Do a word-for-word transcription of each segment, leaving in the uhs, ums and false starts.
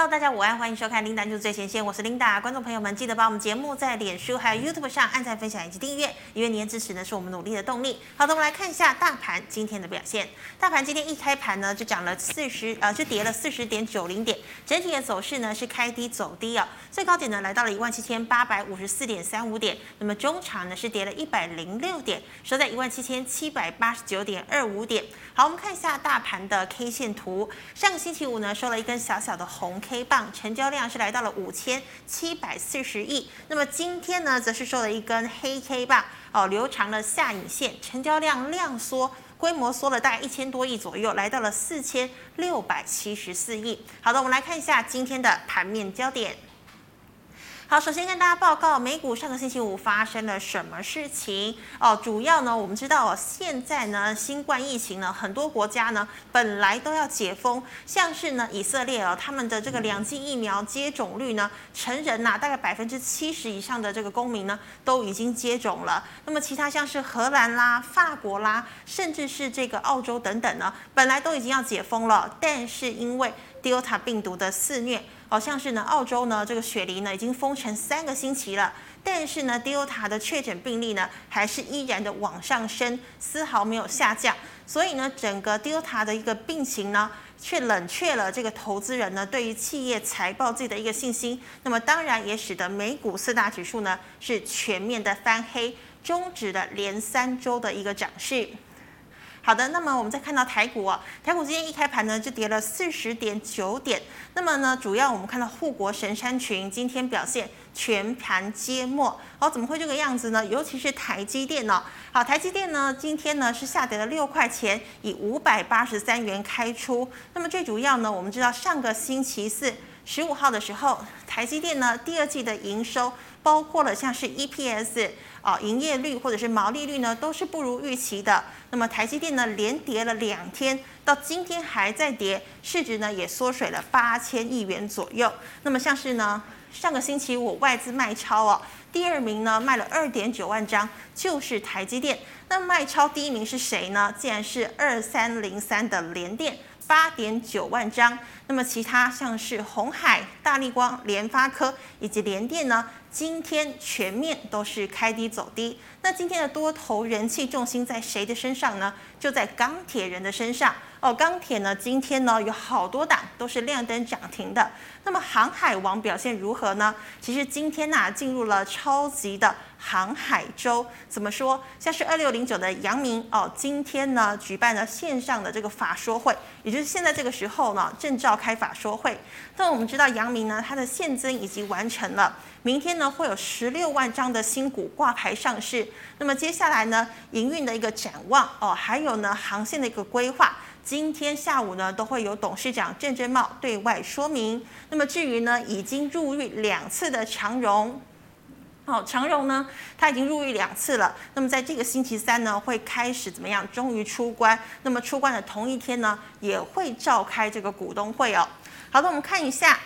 Hello， 大家午安，欢迎收看 Linda 就是最前线，我是 Linda。观众朋友们，记得把我们节目在脸书还有 YouTube 上按赞、分享以及订阅，因为您的支持呢是我们努力的动力。好的，我们来看一下大盘今天的表现。大盘今天一开盘呢就涨了四十，呃，就跌了四十点九零点，整体的走势呢是开低走低哦，最高点呢来到了一万七千八百五十四点三五点，那么中场呢是跌了一百零六点，收在一万七千七百八十九点二五点。好，我们看一下大盘的 K 线图，上个星期五呢收了一根小小的红。红 K 棒，成交量是来到了五千七百四十亿。那么今天呢，则是收了一根黑 K 棒，哦，留长了下影线，成交量量缩。规模缩了大概一千多亿左右，来到了四千六百七十四亿。好的，我们来看一下今天的盘面焦点。好，首先跟大家报告美股上个星期五发生了什么事情哦。主要呢，我们知道哦，现在呢新冠疫情呢，很多国家呢本来都要解封，像是呢以色列哦，他们的这个两剂疫苗接种率呢，成人呐、啊、大概百分之七十以上的这个公民呢都已经接种了。那么其他像是荷兰啦、法国啦，甚至是这个澳洲等等呢，本来都已经要解封了，但是因为 Delta 病毒的肆虐。哦，像是呢，澳洲呢，这个雪梨呢已经封城三个星期了，但是呢 ，Delta 的确诊病例呢还是依然的往上升，丝毫没有下降。所以呢，整个 Delta 的一个病情呢，却冷却了这个投资人呢对于企业财报自己的一个信心。那么当然也使得美股四大指数呢是全面的翻黑，终止了连三周的一个涨势。好的，那么我们再看到台股啊，台股今天一开盘呢就跌了四十点九点。那么呢，主要我们看到护国神山群今天表现全盘皆末。哦，怎么会这个样子呢？尤其是台积电呢、哦，好，台积电呢今天呢是下跌了六块钱，以五百八十三元开出。那么最主要呢，我们知道上个星期四十五号的时候，台积电呢第二季的营收包括了像是 E P S。哦，营业率或者是毛利率呢，都是不如预期的。那么台积电呢，连跌了两天，到今天还在跌，市值呢也缩水了八千亿元左右。那么像是呢，上个星期五外资卖超哦，第二名呢卖了二点九万张，就是台积电。那卖超第一名是谁呢？竟然是二三零三的联电。八点九万张，那么其他像是鸿海、大立光、联发科以及联电呢，今天全面都是开低走低。那今天的多头人气重心在谁的身上呢？就在钢铁人的身上哦。钢铁呢，今天呢有好多档都是亮灯涨停的。那么航海王表现如何呢？其实今天呐、啊、进入了超级的航海周。怎么说？像是二六零九的阳明哦，今天呢举办了线上的这个法说会，也就是现在这个时候呢正召开法说会。但我们知道阳明呢，它的现增已经完成了。明天呢会有十六万张的新股挂牌上市，那么接下来呢营运的一个展望哦，还有呢航线的一个规划，今天下午呢都会有董事长郑振茂对外说明。那么至于呢已经入狱两次的长荣。好，长荣呢，他已经入狱两次了。那么在这个星期三呢，会开始怎么样？终于出关。那么出关的同一天呢，也会召开这个股东会哦。好的，我们看一下。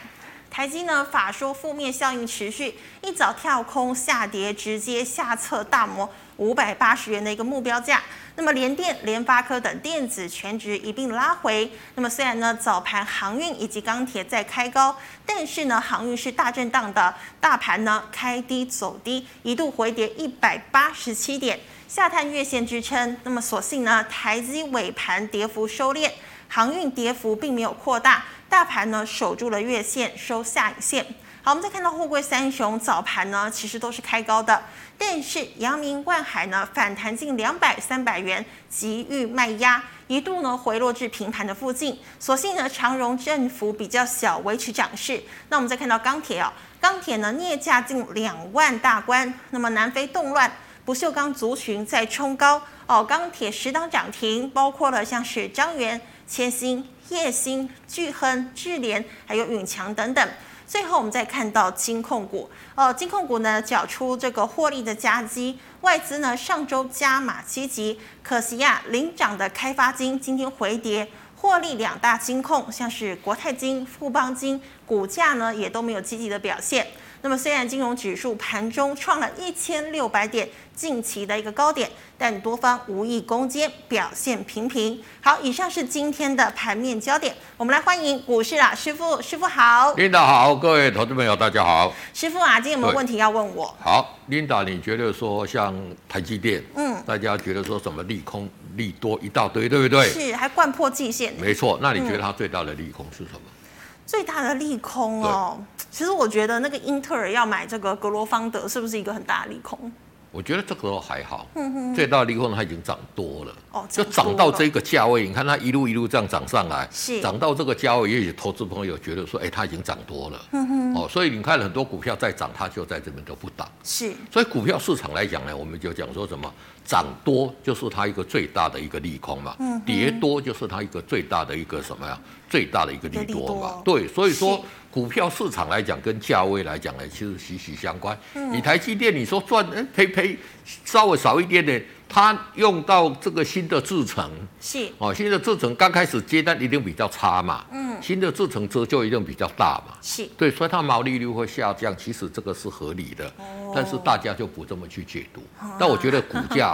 台积呢，法说负面效应持续，一早跳空下跌，直接下测大摩五百八十元的一个目标价。那么联电、联发科等电子全值一并拉回。那么虽然呢早盘航运以及钢铁在开高，但是呢航运是大震荡的，大盘呢开低走低，一度回跌一百八十七点，下探月线支撑。那么所幸呢台积尾盘跌幅收敛。航运跌幅并没有扩大，大盘呢守住了月线，收下影线。好，我们再看到沪贵三雄早盘呢其实都是开高的，但是阳明、万海呢反弹近两百、三百元，急欲卖压，一度呢回落至平盘的附近。所幸呢长荣振幅比较小，维持涨势。那我们再看到钢铁哦，钢铁呢镍价近两万大关，那么南非动乱。不锈钢族群在冲高哦，钢铁十档涨停，包括了像是彰源、千星、叶星、巨亨、智联，还有永强等等。最后我们再看到金控股哦，金控股呢缴出这个获利的佳绩，外资呢上周加码积极，可惜呀、啊，领涨的开发金今天回跌。获利两大金控，像是国泰金、富邦金，股价呢也都没有积极的表现。那么虽然金融指数盘中创了一千六百点近期的一个高点，但多方无意攻坚，表现平平。好，以上是今天的盘面焦点，我们来欢迎股市老师傅，师傅好。Linda 好，各位投资朋友大家好。师傅啊，今天有没有问题要问我？好 ，Linda， 你觉得说像台积电，嗯，大家觉得说什么利空、利多一大堆，对不对？是，还灌破季线。没错，那你觉得它最大的利空是什么？嗯，最大的利空哦，其实我觉得那个英特尔要买这个格罗方德是不是一个很大的利空？我觉得这个还好，嗯、最大的利空它已经涨多了，哦、涨多了就涨到这个价位，你看它一路一路这样涨上来，涨到这个价位，也有投资朋友觉得说，哎、欸，它已经涨多了，嗯哦，所以你看很多股票在涨，它就在这边都不涨，是，所以股票市场来讲呢，我们就讲说什么？涨多就是它一个最大的一个利空嘛，嗯、跌多就是它一个最大的一个什么呀？最大的一个利多嘛。多对，所以说股票市场来讲跟价位来讲呢，其实息息相关。嗯、你台积电你说赚赔赔稍微少一点点，它用到这个新的制程是哦，新的制程刚开始接单一定比较差嘛，嗯，新的制程折旧一定比较大嘛，是对，所以它毛利率会下降，其实这个是合理的，哦、但是大家就不这么去解读。啊、但我觉得股价。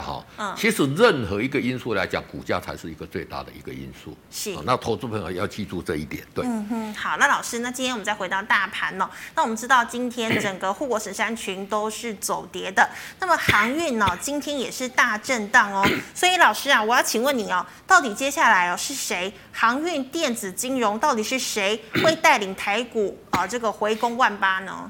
其实任何一个因素来讲，股价才是一个最大的一个因素。是，那投资朋友要记住这一点。对，嗯哼，好，那老师，那今天我们再回到大盘哦。那我们知道今天整个护国神山群都是走跌的，那么航运哦，今天也是大震荡哦。所以老师啊，我要请问你哦，到底接下来哦是谁？航运、电子、金融，到底是谁会带领台股啊、呃、这个回攻万八呢？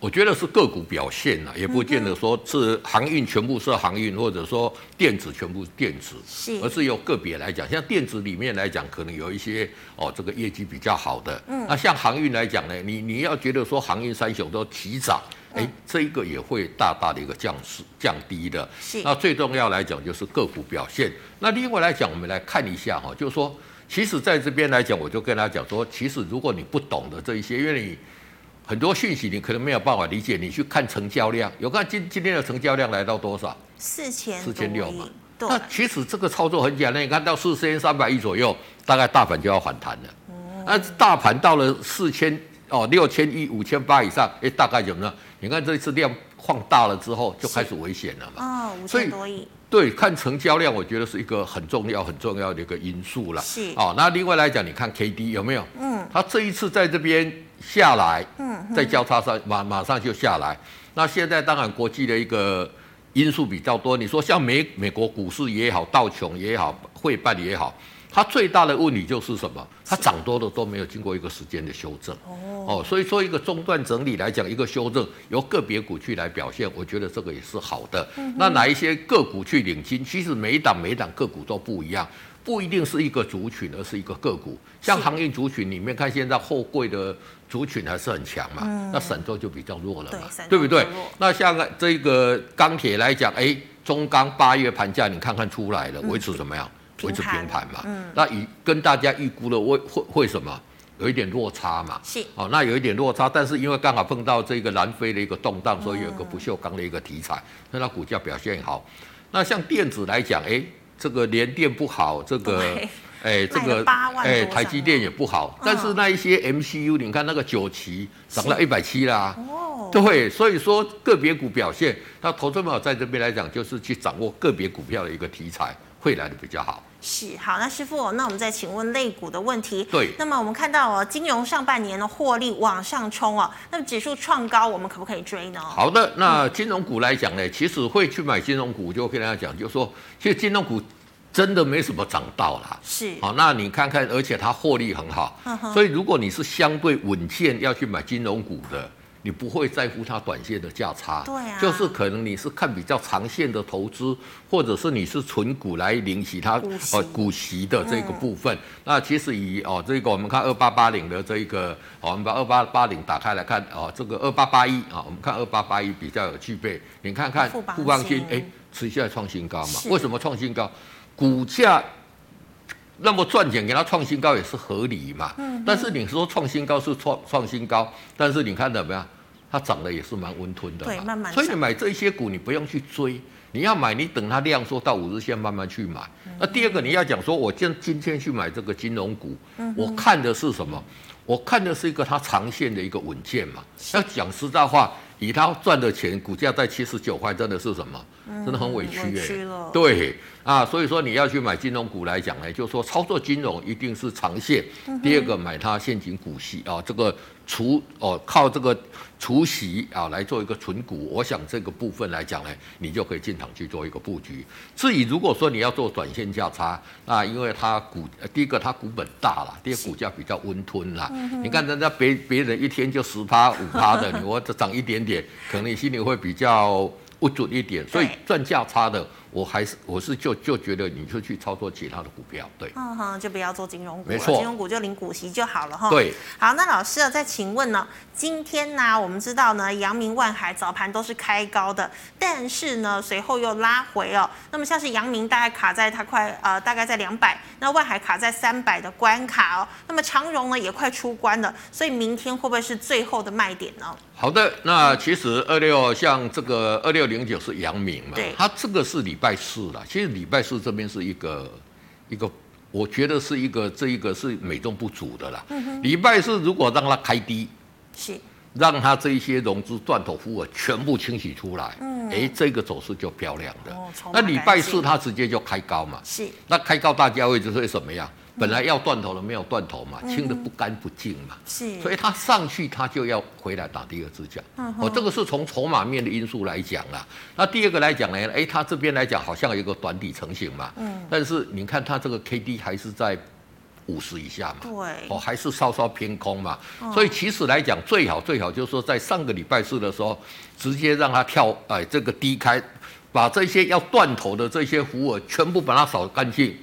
我觉得是个股表现啦，也不见得说是航运全部是航运，或者说电子全部电子，是而是由个别来讲。像电子里面来讲，可能有一些哦，这个业绩比较好的。嗯，那像航运来讲呢，你你要觉得说航运三雄都齐涨。哎，这一个也会大大的一个降势降低的。是，那最重要来讲就是个股表现。那另外来讲，我们来看一下哈，就是说，其实在这边来讲，我就跟他讲说，其实如果你不懂的这一些，因为你。很多讯息你可能没有办法理解，你去看成交量，有看今今天的成交量来到多少？四千四千六嘛。那其实这个操作很简单，你看到四千三百亿左右，大概大盘就要反弹了。嗯、那大盘到了四千哦六千一五千八以上，哎、欸，大概怎么呢？你看这次量放大了之后，就开始危险了嘛。哦，五千多亿。对，看成交量，我觉得是一个很重要、很重要的一个因素了。是。哦，那另外来讲，你看 K D 有没有？嗯。它这一次在这边。下来，嗯，在交叉上马马上就下来。那现在当然国际的一个因素比较多，你说像美美国股市也好，道琼也好，汇办也好，它最大的问题就是什么？它涨多的都没有经过一个时间的修正。哦，所以说一个中段整理来讲，一个修正由个别股去来表现，我觉得这个也是好的。嗯、那哪一些个股去领先？其实每一档每一档个股都不一样。不一定是一个族群，而是一个个股。像航运族群里面，看现在货柜的族群还是很强嘛，嗯、那神州就比较弱了嘛， 对, 对不对？那像这个钢铁来讲，哎，中钢八月盘价你看看出来了，维持怎么样？嗯、维持平盘嘛。嗯、那以跟大家预估了会会会什么？有一点落差嘛，是哦，那有一点落差，但是因为刚好碰到这个南非的一个动荡，所以有一个不锈钢的一个题材，那、嗯、它股价表现好。那像电子来讲，哎。这个联电不好，这个，哎，这个，哎，台积电也不好，嗯、但是那一些 M C U， 你看那个九期涨到一百七啦，哦，对，所以说个别股表现，那投资朋友在这边来讲，就是去掌握个别股票的一个题材，会来的比较好。是，好，那师傅，那我们再请问类股的问题。对，那么我们看到哦，金融上半年的获利往上冲哦，那么指数创高，我们可不可以追呢？好的，那金融股来讲呢，其实会去买金融股，就跟大家讲，就是说，其实金融股真的没什么涨到啦。是，好，那你看看，而且它获利很好，嗯、所以如果你是相对稳健要去买金融股的。你不会在乎它短线的价差，对啊，就是可能你是看比较长线的投资，或者是你是存股来领取它股 息,、呃、股息的这个部分。嗯、那其实以哦这个我们看二八八零的这一个、哦，我们把二八八零打开来看哦，这个二八八一啊，我们看二八八一比较有具备。你看看富邦金哎持续在创新高嘛？为什么创新高？股价。那么赚钱给它创新高也是合理嘛，嗯、但是你说创新高是创创新高，但是你看怎么样，它涨得也是蛮温吞的嘛，对，慢慢。所以你买这些股你不用去追，你要买你等它量缩到五日线慢慢去买。嗯、那第二个你要讲说，我今今天去买这个金融股，嗯、我看的是什么？我看的是一个它长线的一个稳健嘛。要讲实在话，以它赚的钱，股价在七十九块，真的是什么？嗯、真的很委屈哎、欸。对啊，所以说你要去买金融股来讲呢，就是说操作金融一定是长线。嗯、第二个买它现金股息啊，这个除哦靠这个除息啊来做一个存股，我想这个部分来讲呢，你就可以进场去做一个布局。至于如果说你要做短线价差，那因为它股第一个它股本大了，第二股价比较温吞啦。嗯、你看人家别别人一天就十趴五趴的，你我涨一点点。可能你心里会比较不准一点，所以赚价差的，我还是我是就就觉得你就去操作其他的股票，对，嗯哼，就不要做金融股了，没错，金融股就领股息就好了哈。对，好，那老师啊，再请问呢，今天呢、啊，我们知道呢，阳明、万海早盘都是开高的，但是呢，随后又拉回哦。那么像是阳明大概卡在它快呃大概在两百，那万海卡在三百的关卡哦。那么长荣呢也快出关了，所以明天会不会是最后的卖点呢？好的，那其实二六像这个二六零九是阳明嘛，它这个是礼拜四了，其实礼拜四这边是一个一个，我觉得是一个这一个是美中不足的啦。嗯、礼拜四如果让它开低，是让它这一些融资断头符额全部清洗出来，嗯，哎，这个走势就漂亮的。哦、那礼拜四它直接就开高嘛，是那开高大家会就是什么样？本来要断头的没有断头嘛，清的不干不净嘛，嗯、所以它上去它就要回来打第二只脚。嗯、哦，这个是从筹码面的因素来讲啦。那第二个来讲呢，哎、欸，它这边来讲好像有一个短底成型嘛，嗯，但是你看它这个 K D 还是在五十以下嘛，对，哦，还是稍稍偏空嘛，哦、所以其实来讲最好最好就是说在上个礼拜四的时候，直接让它跳，哎、呃，这个低开，把这些要断头的这些符额全部把它扫干净。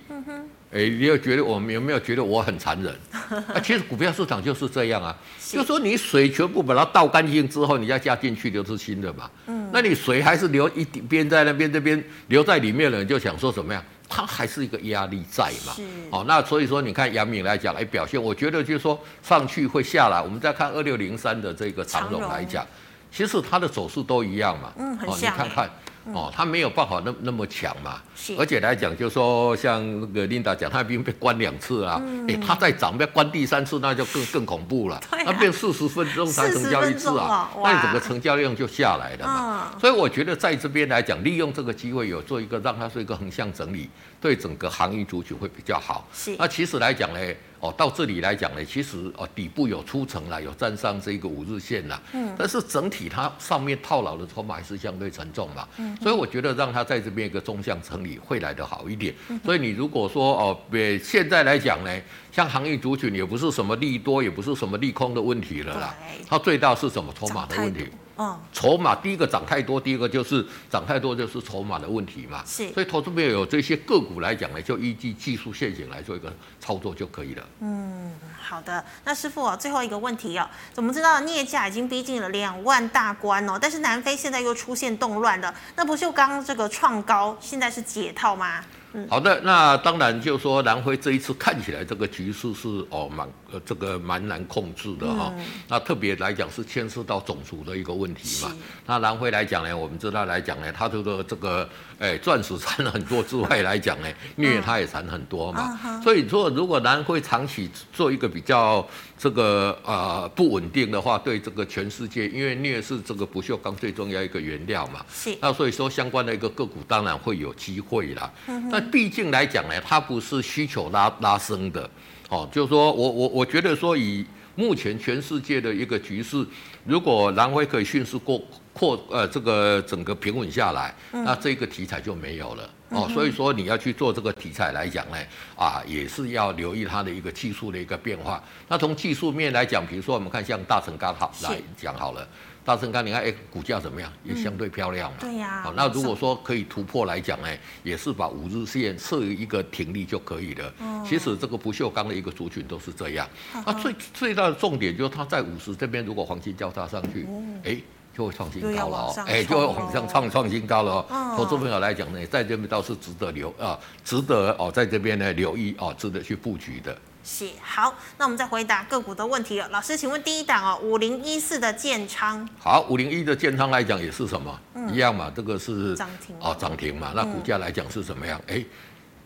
哎，你有觉得我们有没有觉得我很残忍？啊，其实股票市场就是这样啊，就说你水全部把它倒干净之后，你再加进去就是新的嘛。嗯，那你水还是留一边在那边，这边留在里面了，你就想说怎么样？它还是一个压力在嘛。哦，那所以说你看阳明来讲，哎，表现我觉得就是说上去会下来。我们再看二六零三的这个长荣来讲，其实它的走势都一样嘛。嗯，很像、欸哦。你看看。哦，他没有办法那那么强嘛，而且来讲，就说像那个 Linda 讲，他已经被关两次啊，哎、嗯，他再涨被关第三次，那就更更恐怖了，啊、那变四十分钟才成交一次啊，那你整个成交量就下来了嘛。嗯、所以我觉得在这边来讲，利用这个机会有做一个让它做一个横向整理，对整个行业族群会比较好。那其实来讲呢。哦，到这里来讲呢，其实哦底部有出层了，有站上这个五日线了，嗯，但是整体它上面套牢的筹码还是相对沉重嘛，嗯，所以我觉得让它在这边一个纵向整理会来得好一点。嗯、所以你如果说哦，别现在来讲呢，像航运族群也不是什么利多，也不是什么利空的问题了啦，它最大是什么筹码的问题。嗯，筹码第一个涨太多，第一个就是涨太多就是筹码的问题嘛。是，所以投资朋友有这些个股来讲呢，就依据技术陷阱来做一个操作就可以了。嗯，好的。那师傅啊，最后一个问题哦，我们知道镍价已经逼近了两万大关哦，但是南非现在又出现动乱了，那不锈钢这个创高，现在是解套吗？好的，那当然就说南非这一次看起来这个局势是哦蛮呃这个蛮难控制的哈、哦。嗯、那特别来讲是牵涉到种族的一个问题嘛。那南非来讲呢，我们知道来讲呢，它这个这个哎钻石产很多之外来讲呢，镍它也产很多嘛。嗯、所以说如果南非长期做一个比较这个呃不稳定的话，对这个全世界，因为镍是这个不锈钢最重要一个原料嘛。那所以说相关的一个个股当然会有机会啦。嗯毕竟来讲呢，它不是需求拉拉升的，哦，就是说我我我觉得说，以目前全世界的一个局势，如果南非可以迅速过扩呃这个整个平稳下来，那这个题材就没有了。哦，所以说你要去做这个题材来讲呢，啊，也是要留意它的一个技术的一个变化。那从技术面来讲，比如说我们看像大成钢好来讲好了，大成钢你看哎、欸、股价怎么样，也相对漂亮嘛。嗯、对呀、啊。好，那如果说可以突破来讲呢，也是把五日线设一个停利就可以了。嗯、其实这个不锈钢的一个族群都是这样。嗯、那最最大的重点就是它在五十这边，如果黄金交叉上去，哎、欸。就会创新高了哦，哎，就会往上创创新高了哦。投资朋友来讲呢，在这边倒是值得留啊，值得哦，在这边呢留意哦，值得去布局的。是，好，那我们再回答个股的问题哦。老师，请问第一档哦，五零一四的建昌。好，五零一的建昌来讲也是什么、嗯、一样嘛？这个是涨停哦，涨停嘛。那股价来讲是什么样？哎、嗯。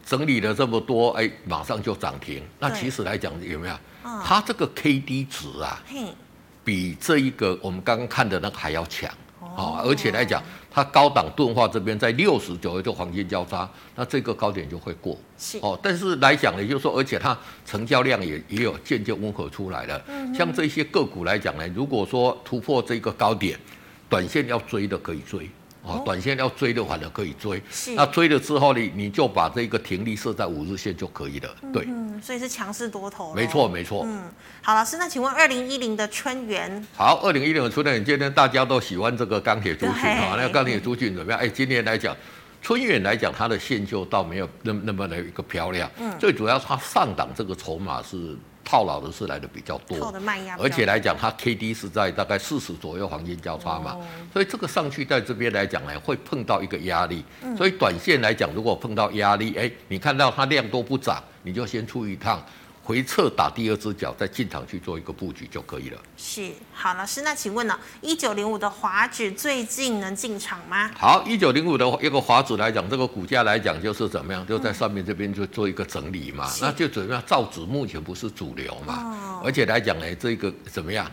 整理了这么多，哎，马上就涨停。那其实来讲有没有？哦、它这个 K D 值啊，比这一个我们刚刚看的那个还要强。哦，而且来讲，它高档钝化这边在六十九就黄金交叉，那这个高点就会过。是哦，但是来讲呢，就是说，而且它成交量也也有渐渐温和出来了。嗯，像这些个股来讲呢，如果说突破这个高点，短线要追的可以追。哦，短线要追的反而可以追，那追了之后呢，你就把这个停利设在五日线就可以了。对，嗯，所以是强势多头。没错，没错。嗯，好，老师，那请问二零一零的春元？好，二零一零的春元，今天大家都喜欢这个钢铁族群啊，那钢铁族群怎么样？哎，今天来讲，春元来讲，它的线就倒没有那那么的一个漂亮。嗯，最主要它上档这个筹码是。套牢的是来的比较多，而且来讲，它 K D 是在大概四十左右黄金交叉嘛，所以这个上去在这边来讲呢，会碰到一个压力，所以短线来讲，如果碰到压力，哎，你看到它量都不涨，你就先出一趟。回撤打第二只脚，再进场去做一个布局就可以了。是，好，老师，那请问呢、哦，一九零五的华指最近能进场吗？好，一九零五的一个华指来讲，这个股价来讲就是怎么样，就在上面这边就做一个整理嘛。嗯、那就怎么样，造纸目前不是主流嘛，哦、而且来讲呢，这个怎么样？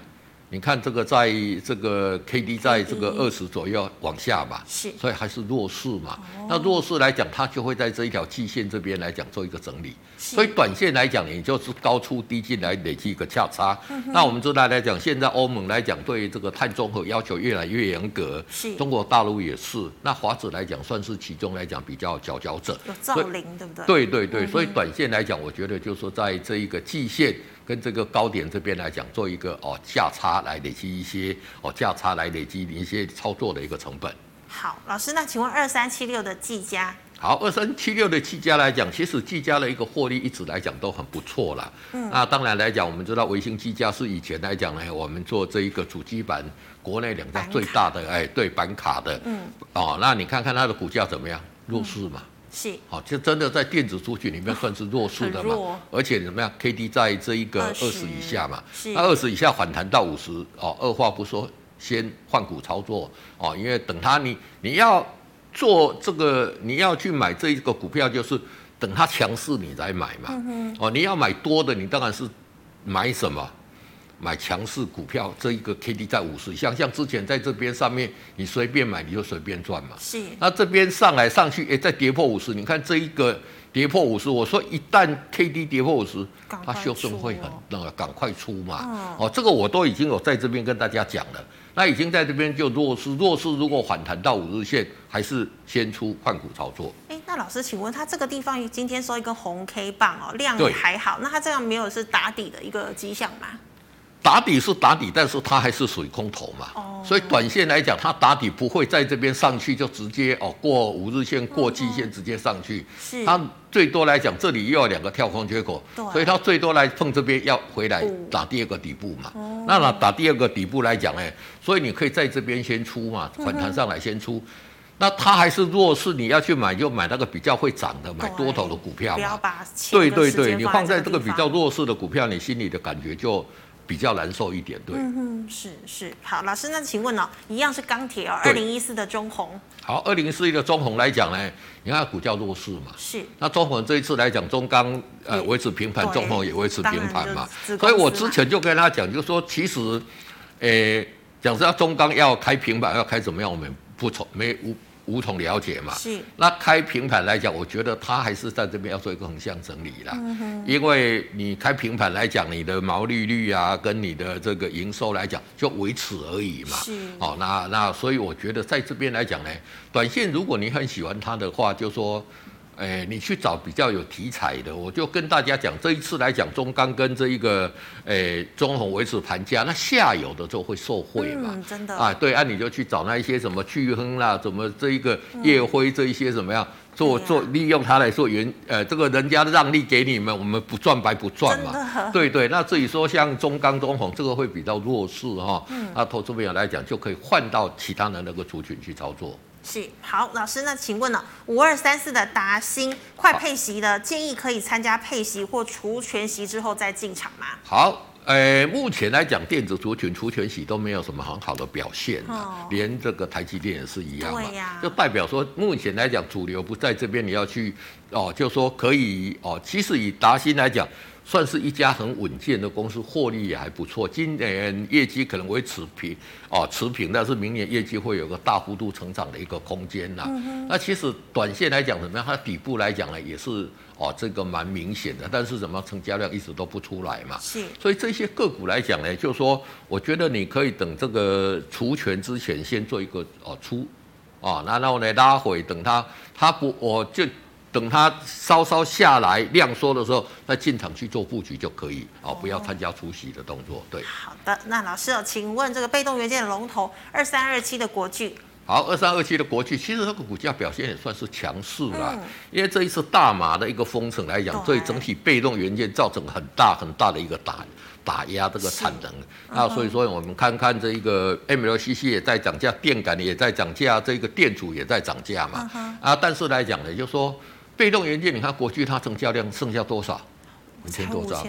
你看这个在这个 K D 在这个二十左右往下嘛，是，所以还是弱势嘛。哦、那弱势来讲，它就会在这一条季线这边来讲做一个整理。所以短线来讲，你就是高出低进来累积一个价差。嗯、那我们知道来讲，现在欧盟来讲对这个碳中和要求越来越严格，中国大陆也是。那华指来讲算是其中来讲比较佼佼者，有造林对不对？对对对，嗯、所以短线来讲，我觉得就是说在这一个季线。跟这个高点这边来讲，做一个哦价差来累积一些哦价差来累积一些操作的一个成本。好，老师，那请问二三七六的技嘉？好，二三七六的技嘉来讲，其实技嘉的一个获利一直来讲都很不错啦。嗯，那当然来讲，我们知道微星技嘉是以前来讲呢，我们做这一个主机板国内两家最大的哎对板卡的，嗯，哦，那你看看它的股价怎么样？弱势嘛。嗯是，好，就真的在电子族群里面算是弱势的嘛，而且怎么样 ，K D 在这一个二十以下嘛，那二十以下反弹到五十，哦，二话不说先换股操作，哦，因为等它你你要做这个，你要去买这一个股票，就是等它强势你再买嘛，嗯、哦，你要买多的，你当然是买什么？买强势股票，这一个 K D 在五十以下，像之前在这边上面，你随便买你就随便赚嘛。是。那这边上来上去，哎、欸，再跌破五十，你看这一个跌破五十，我说一旦 K D 跌破五十，它修正会很那个，赶快出嘛。哦，这个我都已经有在这边跟大家讲了。那已经在这边就弱势，弱势如果反弹到五日线，还是先出换股操作。哎、欸，那老师，请问它这个地方今天收一根红 K 棒哦，量也还好，那它这样没有是打底的一个迹象吗？打底是打底，但是它还是属于空头嘛， oh. 所以短线来讲，它打底不会在这边上去就直接哦过五日线、过季线直接上去，嗯、它最多来讲这里又有两个跳空缺口，所以它最多来碰这边要回来打第二个底部嘛。Oh. 那打第二个底部来讲呢，所以你可以在这边先出嘛，反弹上来先出。嗯那它还是弱势，你要去买就买那个比较会涨的，买多头的股票嘛。不要把钱对对对，你放在这个比较弱势的股票，你心里的感觉就比较难受一点，对。嗯嗯，是是。好，老师，那请问哦，一样是钢铁哦，二零一四的中鸿。好，二零一四的中鸿来讲呢，你看股价弱势嘛。是。那中鸿这一次来讲，中钢呃维持平盘，中鸿也维持平盘嘛。所以我之前就跟他讲，就说其实，诶、呃，讲说中钢要开平板，要开怎么样，我们不从没无。无从了解嘛，是那开平盘来讲，我觉得它还是在这边要做一个横向整理啦，嗯、因为你开平盘来讲，你的毛利率啊，跟你的这个营收来讲，就维持而已嘛，是哦，那那所以我觉得在这边来讲呢，短线如果你很喜欢它的话，就说，哎、欸，你去找比较有题材的，我就跟大家讲，这一次来讲中钢跟这一个，哎、欸，中鸿维持盘价，那下游的就会受惠嘛，嗯、真的啊，对啊，你就去找那一些什么巨亨啦，什么这一个叶辉这一些怎么样，嗯、做做利用它来做原，呃，这个人家让利给你们，我们不赚白不赚嘛，对对，那至于说像中钢、中鸿这个会比较弱势哈、哦，嗯、那投资朋友来讲就可以换到其他的那个族群去操作。是好，老师，那请问呢、哦？五二三四的达新快配息的，建议可以参加配息或除权息之后再进场吗？好，呃，目前来讲，电子族群、除权息都没有什么很好的表现、啊哦、连这个台积电也是一样嘛。对呀、啊，就代表说，目前来讲，主流不在这边，你要去哦，就说可以哦。其实以达新来讲，算是一家很稳健的公司，获利也还不错。今年业绩可能会持平哦，持平，但是明年业绩会有个大幅度成长的一个空间呐、啊嗯。那其实短线来讲怎么样？它底部来讲呢，也是。哦，这个蛮明显的，但是怎么成交量一直都不出来嘛？是，所以这些个股来讲呢，就是说，我觉得你可以等这个除权之前先做一个哦出，啊、哦，然后呢拉回，等它它不，我就等它稍稍下来量缩的时候，那进场去做布局就可以，哦，不要参加出席的动作。对，好的，那老师、哦、请问这个被动元件龙头二三二七的国巨。好，二三二七的国巨，其实这个股价表现也算是强势啦、嗯。因为这一次大马的一个封城来讲，对整体被动元件造成很大很大的一个打打压这个产能。那所以说，我们看看这一个 M L C C 也在涨价，电感也在涨价，这个电阻也在涨价嘛、嗯。啊，但是来讲呢，就是说被动元件，你看国巨它成交量剩下多少？五千多张，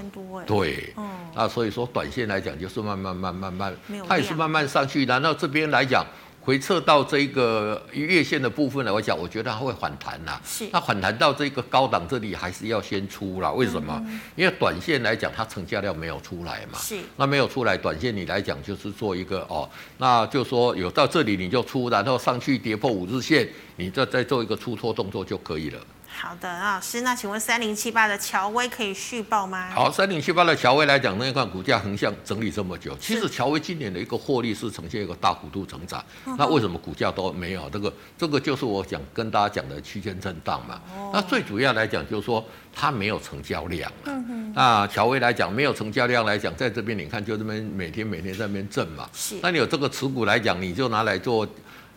对、嗯，那所以说短线来讲就是慢慢慢慢慢，它也是慢慢上去。然后这边来讲。回撤到这个月线的部分呢，我讲我觉得它会反弹啦、啊。是，它反弹到这个高档这里还是要先出啦。为什么？嗯、因为短线来讲，它成交量没有出来嘛。是，那没有出来，短线你来讲就是做一个哦，那就说有到这里你就出，然后上去跌破五日线，你再再做一个出脱动作就可以了。好的，老师，那请问三零七八的乔威可以续报吗？好，三零七八的乔威来讲，那一款股价横向整理这么久，其实乔威今年的一个获利是呈现一个大幅度成长，那为什么股价都没有？这个这个就是我讲跟大家讲的区间震荡嘛、哦。那最主要来讲就是说它没有成交量、啊嗯、那乔威来讲没有成交量来讲，在这边你看就这边每天每天在那边震嘛。是，那你有这个持股来讲，你就拿来做。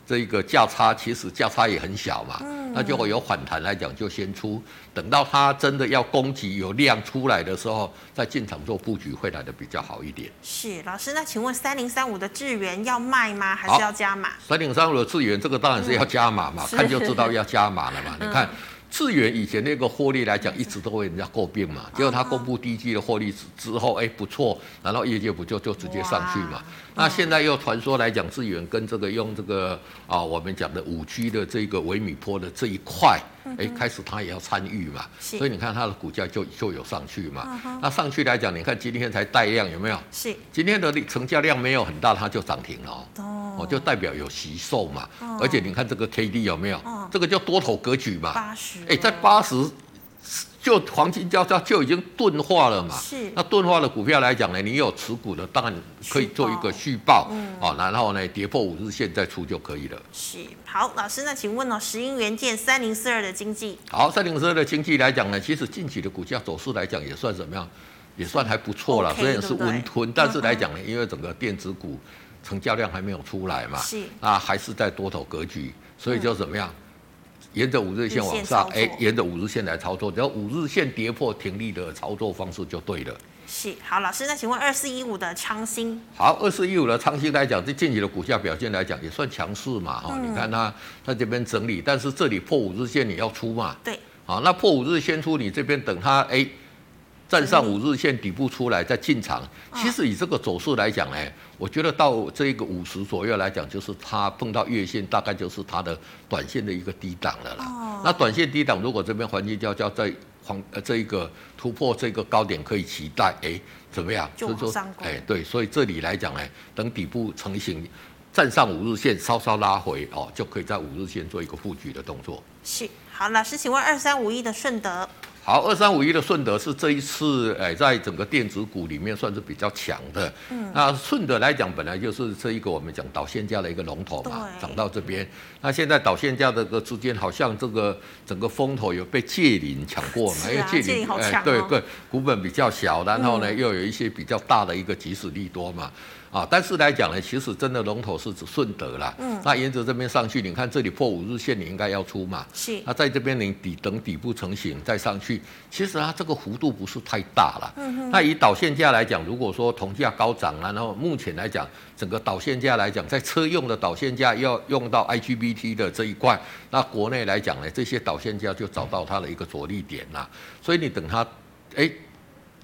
这个价差其实价差也很小嘛，嗯、那就会有反弹来讲就先出，等到它真的要供给有量出来的时候，再进场做布局会来的比较好一点。是老师，那请问三零三五的智原要卖吗？还是要加码？三零三五的智原这个当然是要加码嘛，嗯、看就知道要加码了嘛。你看。嗯智原以前那个获利来讲，一直都为人家诟病嘛。结果他公布第一季的获利之后，哎、欸，不错，然后业绩不就就直接上去嘛。那现在又传说来讲，智原跟这个用这个啊，我们讲的五 G 的这个微米波的这一块，哎、欸，开始他也要参与嘛。所以你看它的股价就就有上去嘛。那上去来讲，你看今天才带量有没有？是。今天的成交量没有很大，它就涨停了哦。哦，就代表有惜售嘛。而且你看这个 K D 有没有？这个叫多头格局嘛。八十。哎、欸，在八十，就黄金交叉就已经钝化了嘛。是。那钝化的股票来讲呢，你有持股的，当然可以做一个续报，嗯、哦，然后呢跌破五日线再出就可以了。是。好，老师，那请问哦，石英元件三零四二的经济。好，三零四二的经济来讲呢，其实近期的股价走势来讲也算怎么样，也算还不错了， okay, 虽然是温吞，对对但是来讲呢，因为整个电子股成交量还没有出来嘛，是。那还是在多头格局，所以就怎么样？嗯沿着五日线往上，哎、欸，沿着五日线来操作，只要五日线跌破停利的操作方式就对了。是，好，老师，那请问二四一五的昌兴？好，二四一五的昌兴来讲，这近期的股价表现来讲也算强势嘛，哈、嗯，你看它它这边整理，但是这里破五日线你要出嘛？对。好，那破五日线出，你这边等它哎、欸、站上五日线底部出来再进场、嗯。其实以这个走势来讲呢，我觉得到这个五十左右来讲，就是它碰到月线，大概就是它的短线的一个低档了啦。Oh. 那短线低档，如果这边黄金交叉在黄呃这一个突破这个高点，可以期待哎怎么样？就往上攻。哎，对，所以这里来讲呢，等底部成型。站上五日线，稍稍拉回哦，就可以在五日线做一个布局的动作。是，好，老师，请问二三五一的顺德？好，二三五一的顺德是这一次哎，在整个电子股里面算是比较强的。嗯，那顺德来讲，本来就是这一个我们讲导线价的一个龙头嘛，涨到这边。那现在导线价这个之间，好像这个整个风头有被界岭抢过嘛？因为、啊、界岭哎、哦，对对，股本比较小，然后呢、嗯、又有一些比较大的一个即时利多嘛。啊，但是来讲呢，其实真的龙头是指顺德啦。嗯，那沿着这边上去，你看这里破五日线，你应该要出嘛。是。那在这边你底等底部成型再上去，其实它这个幅度不是太大了。嗯。那以导线价来讲，如果说铜价高涨啊，然后目前来讲，整个导线价来讲，在车用的导线价要用到 I G B T 的这一块，那国内来讲呢，这些导线价就找到它的一个着力点啦。所以你等它，哎、欸，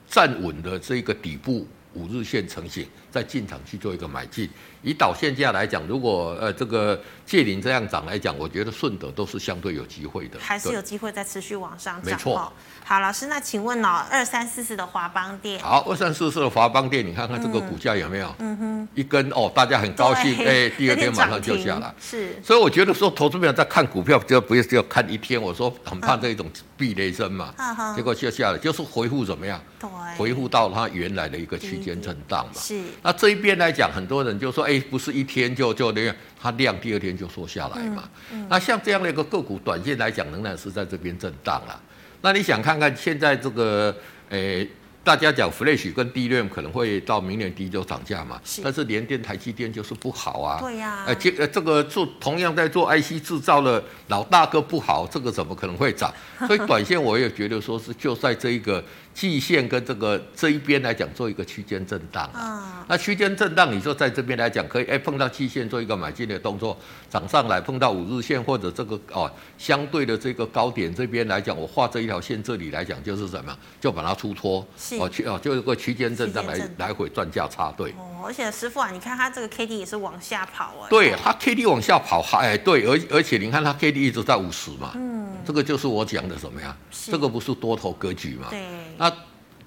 站稳的这个底部。五日线成型，再进场去做一个买进。以导线价来讲，如果呃这个界林这样涨来讲，我觉得顺德都是相对有机会的，还是有机会再持续往上涨。没错。好，老师，那请问哦，二三四四的华邦店。好，二三四四的华邦店，你看看这个股价有没有？嗯哼。一根哦，大家很高兴，哎，第二天马上就下来。是。所以我觉得说，投资朋友在看股票就不是只有看一天，我说很怕这一种避雷针嘛。嗯、结果就下来，就是回复怎么样？对。回复到它原来的一个区间震荡嘛。是。那这一边来讲，很多人就说。哎，不是一天就就那样，它量第二天就缩下来嘛。嗯嗯、那像这样的一个个股，短线来讲仍然是在这边震荡了。那你想看看现在这个，诶，大家讲 Flash 跟 D RAM 可能会到明年第一就涨价嘛，是但是联电、台积电就是不好啊。对呀、啊。呃，这呃这个做同样在做 I C 制造的老大哥不好，这个怎么可能会涨？所以短线我也觉得说是就在这一个。季线跟这个这一边来讲做一个区间震荡啊，那区间震荡你就在这边来讲可以，哎、欸，碰到季线做一个买进的动作，涨上来碰到五日线或者这个哦相对的这个高点这边来讲，我画这一条线这里来讲就是什么，就把它出脱哦去哦，就一个区间震荡来来回赚价差对。哦，而且师傅啊，你看它这个 K D 也是往下跑哎、欸，对，它 K D 往下跑，哎、欸、对，而而且你看它 K D 一直在五十嘛，嗯，这个就是我讲的什么呀？这个不是多头格局嘛？对。那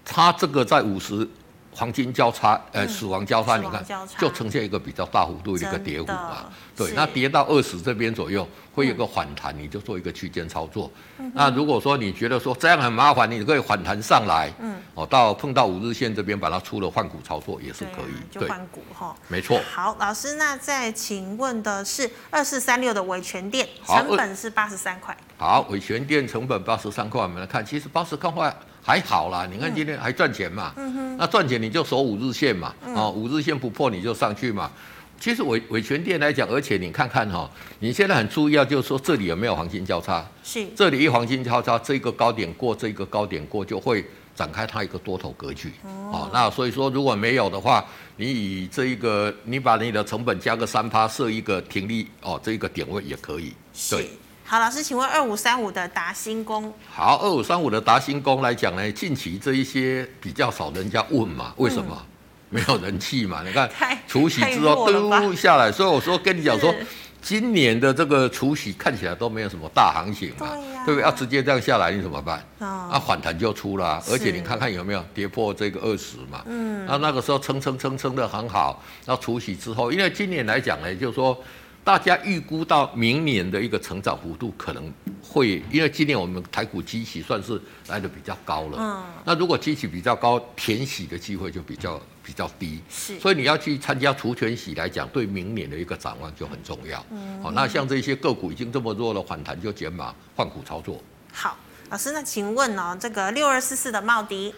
它这个在五十黄金交叉，呃，死亡交叉，你看就呈现一个比较大幅度的一个跌幅嘛。对，那跌到二十这边左右会有一个反弹，你就做一个区间操作。那如果说你觉得说这样很麻烦，你可以反弹上来，嗯，哦，到碰到五日线这边把它出了换股操作也是可以，就换股哈，没错。好，老师，那再请问的是二四三六的维权店，成本是八十三块。好，维权店成本八十三块，我们来看，其实八十三块。还好啦，你看今天还赚钱嘛，嗯、那赚钱你就守五日线嘛，啊、嗯哦，五日线不破你就上去嘛。其实伟伟全店来讲，而且你看看哈、哦，你现在很注意啊，就是说这里有没有黄金交叉？是，这里一黄金交叉，这个高点过，这个高点过就会展开它一个多头格局。哦，哦那所以说如果没有的话，你以这一个，你把你的成本加个三趴，设一个停利哦，这一个点位也可以。对。好，老师，请问二五三五的达新工。好，二五三五的达新工来讲呢，近期这一些比较少人家问嘛，为什么、嗯、没有人气嘛？你看除息之后都下来，所以我说跟你讲说，今年的这个除息看起来都没有什么大行情嘛，对、啊、不对？要直接这样下来你怎么办？哦、啊，反弹就出啦，而且你看看有没有跌破这个二十嘛？嗯，那那个时候撑撑撑撑的很好，那除息之后，因为今年来讲呢，就是说。大家预估到明年的一个成长幅度可能会，因为今年我们台股基期算是来的比较高了，嗯，那如果基期比较高，填息的机会就比较比较低，是，所以你要去参加除权息来讲，对明年的一个展望就很重要，嗯，好，那像这些个股已经这么弱了，反弹就减码换股操作。好，老师，那请问哦，这个六二四四的茂迪。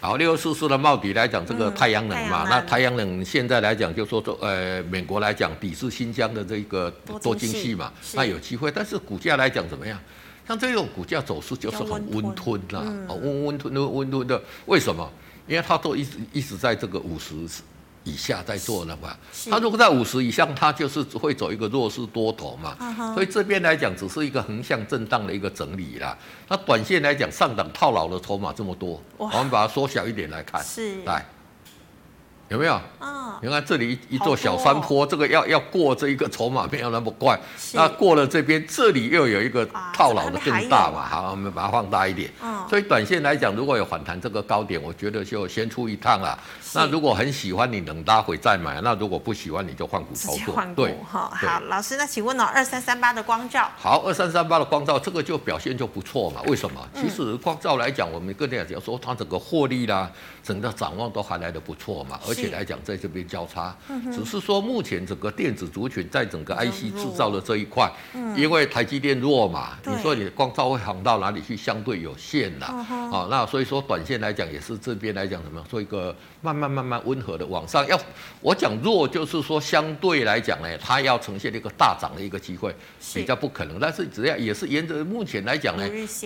好，六四四的茂迪来讲，这个太阳能嘛，嗯、太那太阳能现在来讲，就说呃，美国来讲抵制新疆的这个多晶系嘛，那有机会。但是股价来讲怎么样？像这种股价走势就是很温吞啦，温温吞吞温吞的。为什么？因为它都一直一直在这个五十以下在做的嘛。它如果在五十以上，它就是会走一个弱势多头嘛。嗯、所以这边来讲，只是一个横向震荡的一个整理啦。那短线来讲，上档套牢的筹码这么多，我们把它缩小一点来看，是来有没有？嗯、你看这里一座小山坡，哦、这个要要过这一个筹码没有那么快，那过了这边，这里又有一个套牢的更大嘛。啊、好，我们把它放大一点。嗯、所以短线来讲，如果有反弹这个高点，我觉得就先出一趟啦。那如果很喜欢，你等拉回再买；那如果不喜欢，你就换股操作。换股对，好，好，老师，那请问哦，二三三八的光罩。好，二三三八的光罩，这个就表现就不错嘛？为什么？其实光罩来讲，我们跟大家讲说，它整个获利啦，整个展望都还来得不错嘛，而且。而且来讲，在这边交叉，只是说目前整个电子族群在整个 I C 制造的这一块，因为台积电弱嘛，你说你的光照会行到哪里去，相对有限啦。啊，那所以说短线来讲，也是这边来讲怎么做一个慢慢慢慢温和的往上。要我讲弱，就是说相对来讲呢，它要呈现一个大涨的一个机会，比较不可能。但是只要也是沿着目前来讲呢，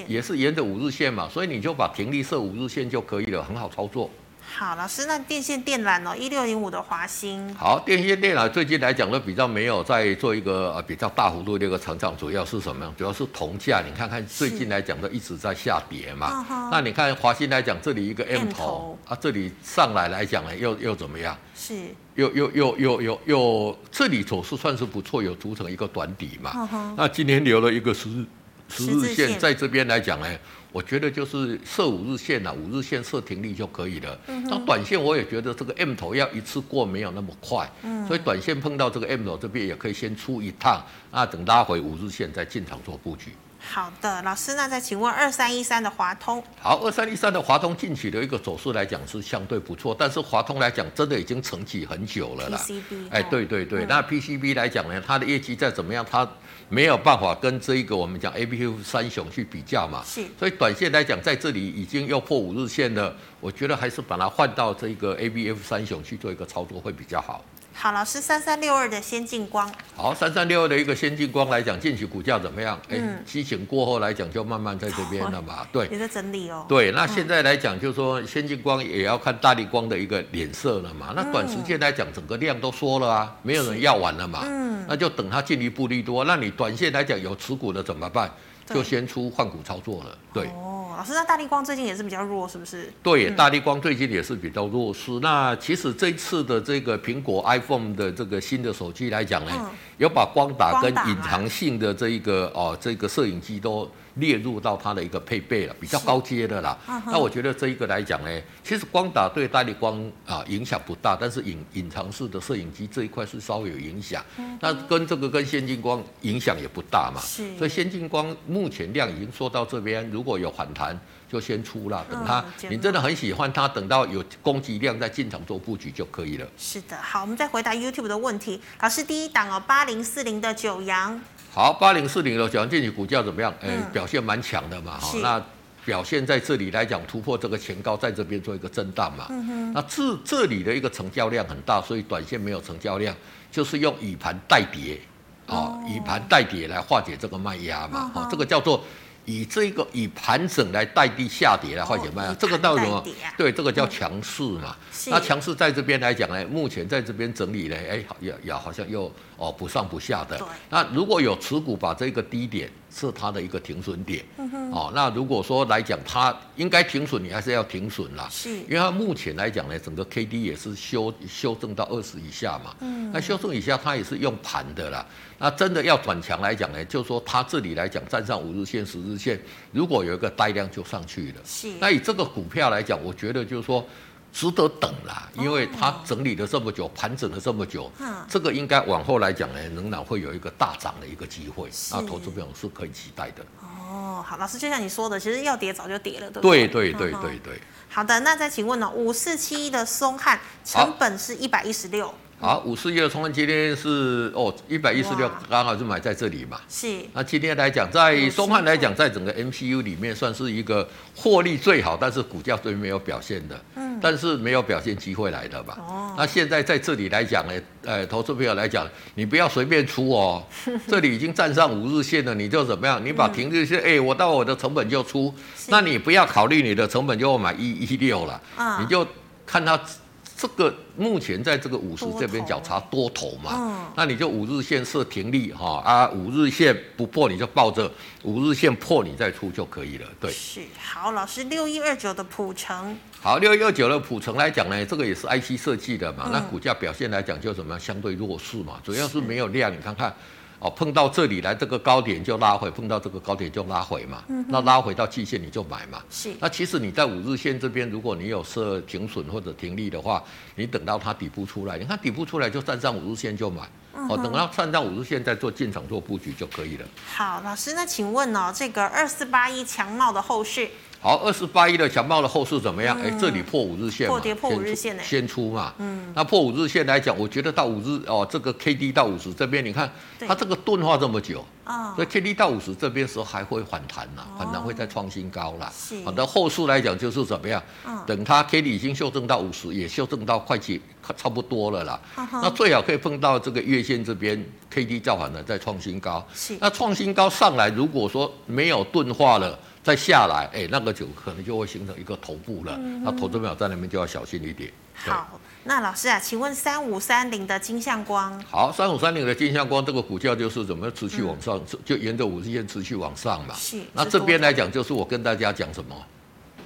也是沿着五日线嘛，所以你就把停利设五日线就可以了，很好操作。好，老师，那电线电缆哦，一六零五的华星。好，电线电缆最近来讲呢，比较没有在做一个、呃、比较大幅度的一个成长，主要是什么？主要是铜价，你看看最近来讲的一直在下跌嘛。Uh-huh. 那你看华星来讲，这里一个 M 头, M 头啊，这里上来来讲呢，又又怎么样？是。又又又又又又，这里走势算是不错，有组成一个短底嘛。Uh-huh. 那今天留了一个十日十日线，在这边来讲呢。我觉得就是设五日线、啊、五日线设停利就可以了。那、嗯、短线我也觉得这个 M 头要一次过没有那么快，嗯、所以短线碰到这个 M 头这边也可以先出一趟，那等拉回五日线再进场做布局。好的，老师，那再请问二三一三的华通。好，二三一三的华通近期的一个走势来讲是相对不错，但是华通来讲真的已经沉寂很久了啦。P C B， 哎，对对对，嗯、那 P C B 来讲呢，它的业绩再怎么样，它没有办法跟这一个我们讲 A B F 三雄去比较嘛，是，所以短线来讲，在这里已经要破五日线了，我觉得还是把它换到这个 A B F 三雄去做一个操作会比较好。好，老师，三三六二的先进光。好，三三六二的一个先进光来讲，近期股价怎么样？哎、嗯，激情过后来讲就慢慢在这边了嘛，对，也在整理哦。对，那现在来讲就是说先进光也要看大立光的一个脸色了嘛，那短时间来讲整个量都缩了啊，没有人要玩了嘛，嗯，那就等它进一步利多，那你短线来讲有持股的怎么办？就先出换股操作了。对，哦，老师，那大立光最近也是比较弱，是不是？对，大立光最近也是比较弱势。嗯、那其实这次的这个苹果 iPhone 的这个新的手机来讲呢，嗯、有把光打跟隐藏性的这一个哦这个摄影机都列入到它的一个配备了，比较高阶的啦。嗯、那我觉得这一个来讲呢，其实光打对大立光啊影响不大，但是隐隐藏式的摄影机这一块是稍微有影响。嗯、那跟这个跟先进光影响也不大嘛，所以先进光目前量已经缩到这边，如果有反弹就先出了，等它、嗯、你真的很喜欢它，等到有供给量再进场做布局就可以了。是的，好，我们再回答 YouTube 的问题。老师，第一档哦，八零四零的九阳。好，八零四零的九阳近期股价怎么样？哎、嗯，表现蛮强的嘛，哈，那表现在这里来讲突破这个前高，在这边做一个震荡嘛。嗯、那这这里的一个成交量很大，所以短线没有成交量，就是用以盘代跌，哦，以盘代跌来化解这个卖压嘛，哦，这个叫做。以这个以盘整来代替下跌来化解卖压，这个叫什么？对，这个叫强势嘛。那强势在这边来讲呢，目前在这边整理呢，哎，也也好像又哦不上不下的。那如果有持股把这个低点是它的一个停损点，嗯、哦，那如果说来讲它应该停损，你还是要停损啦。是，因为它目前来讲呢，整个 K D 也是修修正到二十以下嘛。嗯，那修正以下它也是用盘的啦。那真的要转强来讲呢，就是说它这里来讲站上五日线、十日线，如果有一个带量就上去了。是。那以这个股票来讲，我觉得就是说值得等啦，因为它整理了这么久，盘整了这么久，嗯、这个应该往后来讲呢，仍然会有一个大涨的一个机会。那投资朋友是可以期待的。哦，好，老师就像你说的，其实要跌早就跌了，对不对？对对对对对。好的，那再请问呢、哦，五四七一的松汉成本是一百一十六。好，五四一的松汉今天是哦一百一十六，刚好就买在这里嘛。是。那今天来讲，在松汉来讲，在整个 M C U 里面算是一个获利最好，但是股价最没有表现的，嗯，但是没有表现机会来的吧。哦。那现在在这里来讲呢，呃，投资朋友来讲，你不要随便出哦，这里已经站上五日线了，你就怎么样？你把停日线，哎、嗯欸，我到我的成本就出，那你不要考虑你的成本就买一一六了，嗯，你就看它。这个目前在这个五十这边交叉多头嘛，嗯、那你就五日线设停利哈啊，五日线不破你就抱着，五日线破你再出就可以了。对，是好，老师六一二九的普成。好，六一二九的普成来讲呢，这个也是 I C 设计的嘛，嗯、那股价表现来讲就怎么样相对弱势嘛，主要是没有量，你看看。哦，碰到这里来这个高点就拉回，碰到这个高点就拉回嘛。嗯、那拉回到季线你就买嘛。是。那其实你在五日线这边，如果你有设停损或者停利的话，你等到它底部出来，你看底部出来就站上五日线就买。嗯、哦，等到站上五日线再做进场做布局就可以了。好，老师，那请问哦，这个二四八一强茂的后市？好，二四八一的强茂的后市怎么样？哎、嗯，这里破五日线嘛，破跌破五日线呢，先出嘛。嗯，那破五日线来讲，我觉得到五日哦，这个 K D 到五十这边，你看它这个钝化这么久啊，哦、所以 K D 到五十这边时候还会反弹啦，哦、反弹会再创新高啦。是，好的，后市来讲就是怎么样？嗯、等它 K D 已经修正到五十，也修正到快起差不多了啦。嗯、那最好可以碰到这个月线这边 K D 造反了，再创新高。是，那创新高上来，如果说没有钝化了。再下来，哎，那个就可能就会形成一个头部了。嗯、那投资朋友在那边就要小心一点。好，那老师啊，请问三五三零的金像光？好，三五三零的金像光这个股价就是怎么持续往上，嗯、就沿着五日线持续往上嘛。是。那这边来讲，就是我跟大家讲什么，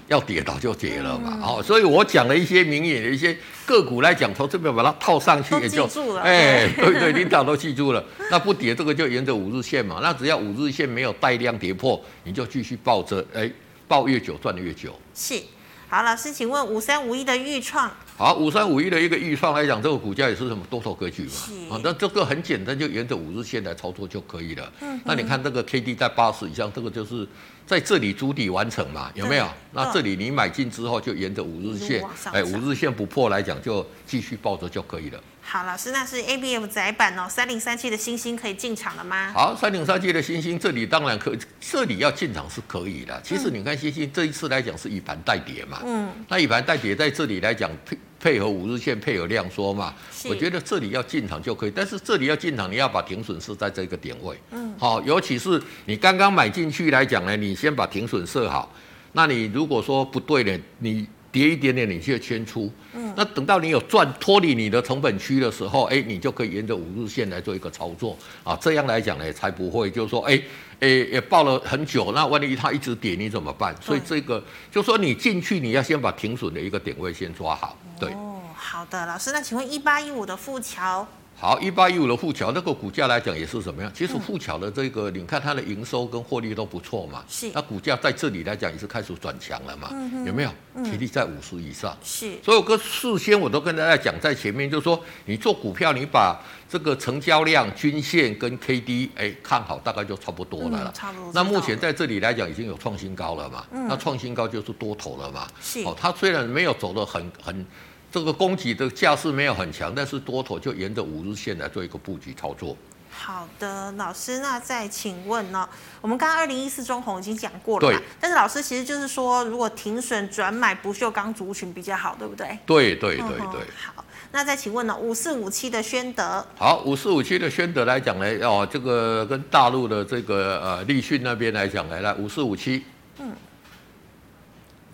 要跌倒就跌了嘛。好、嗯哦，所以我讲了一些名言，一些个股来讲，投资朋友把它套上去也就，哎，对对，领导都记住了。那不跌这个就沿着五日线嘛。那只要五日线没有带量跌破，你就继续抱着，哎，抱越久赚的越久。是。好，老师，请问五三五一的预创？好，五三五一的一个预创来讲，这个股价也是什么多头格局嘛？啊，那这个很简单，就沿着五日线来操作就可以了。嗯，那你看这个 K D 在八十以上，这个就是在这里筑底完成嘛，有没有？那这里你买进之后，就沿着五日线，哎，五日线不破来讲，就继续抱着就可以了。好，老师，那是 A B F 载板哦，三零三七的星星可以进场了吗？好，三零三七的星星，这里当然可以，这里要进场是可以的。其实你看星星这一次来讲是以盘带跌嘛，嗯，那以盘带跌在这里来讲配配合五日线配合量缩嘛，我觉得这里要进场就可以，但是这里要进场你要把停损设在这个点位，嗯，好、哦，尤其是你刚刚买进去来讲呢，你先把停损设好，那你如果说不对呢，你跌一点点，你就圈出。嗯，那等到你有赚脱离你的成本区的时候，哎、欸，你就可以沿着五日线来做一个操作啊。这样来讲呢，才不会就是说，哎、欸，哎、欸，也抱了很久，那万一它一直跌，你怎么办？所以这个就说你进去，你要先把停损的一个点位先抓好。对，哦，好的，老师，那请问一八一五的富桥？好，一八一五的富桥，那个股价来讲也是怎么样？其实富桥的这个，嗯、你看它的营收跟获利都不错嘛。是。那股价在这里来讲也是开始转强了嘛？嗯、有没有？体力在五十以上。是。所以我跟事先我都跟大家讲，在前面就是说，你做股票，你把这个成交量、均线跟 K D 哎看好，大概就差不多了啦。嗯、差不多。那目前在这里来讲已经有创新高了嘛？嗯、那创新高就是多头了嘛？是。哦，它虽然没有走得很很。这个供给的架势没有很强，但是多头就沿着五日线来做一个布局操作。好的，老师，那再请问呢、哦？我们刚刚二零一四中红已经讲过了嘛，但是老师其实就是说，如果停损转买不锈钢族群比较好，对不对？对对对对。嗯、好，那再请问呢、哦？五四五七的宣德。好，五四五七的宣德来讲呢，哦，这个跟大陆的这个呃立讯那边来讲，来来五四五七。嗯。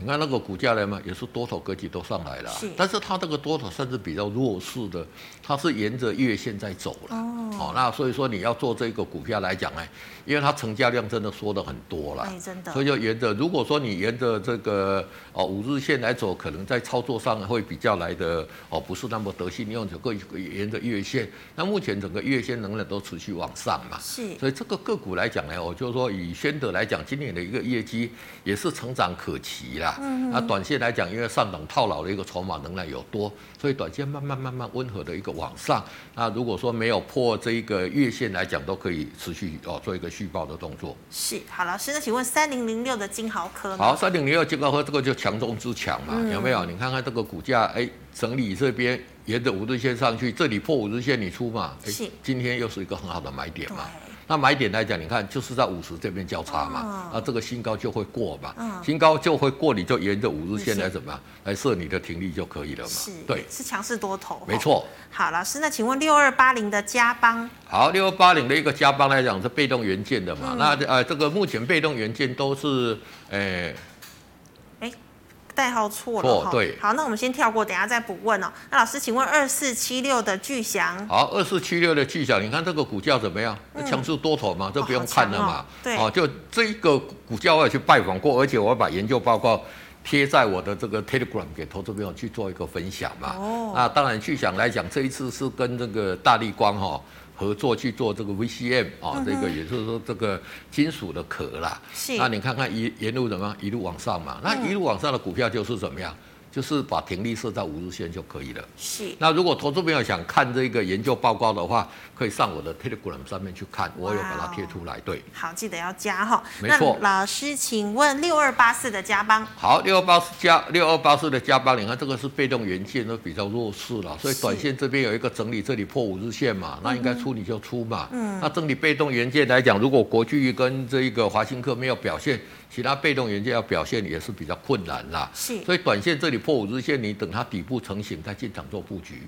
你看那个股价来嘛，也是多头格局都上来了、啊，是但是它这个多头甚至比较弱势的，它是沿着月线在走了。哦，好、哦，那所以说你要做这个股票来讲呢，因为它成交量真的缩得很多了，哎、真的，所以就沿着，如果说你沿着这个哦五日线来走，可能在操作上会比较来的哦不是那么得心应手，各沿着月线，那目前整个月线仍然都持续往上嘛，是，所以这个个股来讲呢，我就说以宣德来讲，今年的一个业绩也是成长可期啦。嗯，那短线来讲，因为上档套牢的一个筹码仍然有多，所以短线慢慢慢慢温和的一个往上。那如果说没有破这一个月线来讲，都可以持续哦做一个续报的动作。是，好老师，那请问三零零六的金豪科？好，三零零六金豪科这个就强中之强嘛，嗯、有没有？你看看这个股价，哎、欸，整理这边沿着五日线上去，这里破五日线你出嘛？哎、欸，今天又是一个很好的买点嘛。那买点来讲，你看就是在五十这边交叉嘛，那、哦啊、这个新高就会过嘛，哦、新高就会过，你就沿着五日线来怎么样来设你的停利就可以了嘛。对，是强势多头，没错。好，老师，那请问六二八零的佳邦？好，六二八零的一个佳邦来讲是被动元件的嘛，嗯、那呃这个目前被动元件都是诶。欸代号错了、哦，对，好，那我们先跳过，等一下再补问哦。那老师，请问二四七六的巨翔？好，二四七六的巨翔，你看这个股价怎么样？强势多头嘛，嗯、这不用看了嘛。哦哦、对，哦，就这个股价我也去拜访过，而且我把研究报告贴在我的这个 Telegram 给投资朋友去做一个分享嘛。哦，那当然巨翔来讲，这一次是跟这个大立光哈、哦。合作去做这个 V C M 啊、哦，这个也就是说这个金属的壳啦。是。那你看看一沿路怎么样，一路往上嘛。那一路往上的股票就是怎么样，就是把停利设在五日线就可以了。是。那如果投资朋友想看这个研究报告的话，可以上我的 Telegram 上面去看，我有把它贴出来。对。好，记得要加哈。没错。老师，请问六二八四的佳邦？好，六二八四加六二八四的佳邦，你看这个是被动元件，都比较弱势了，所以短线这边有一个整理，这里破五日线嘛，那应该出你就出嘛。嗯。那整理被动元件来讲，如果国巨跟这个华新科没有表现，其他被动元件要表现也是比较困难啦。是。所以短线这里破五日线，你等它底部成型再进场做布局。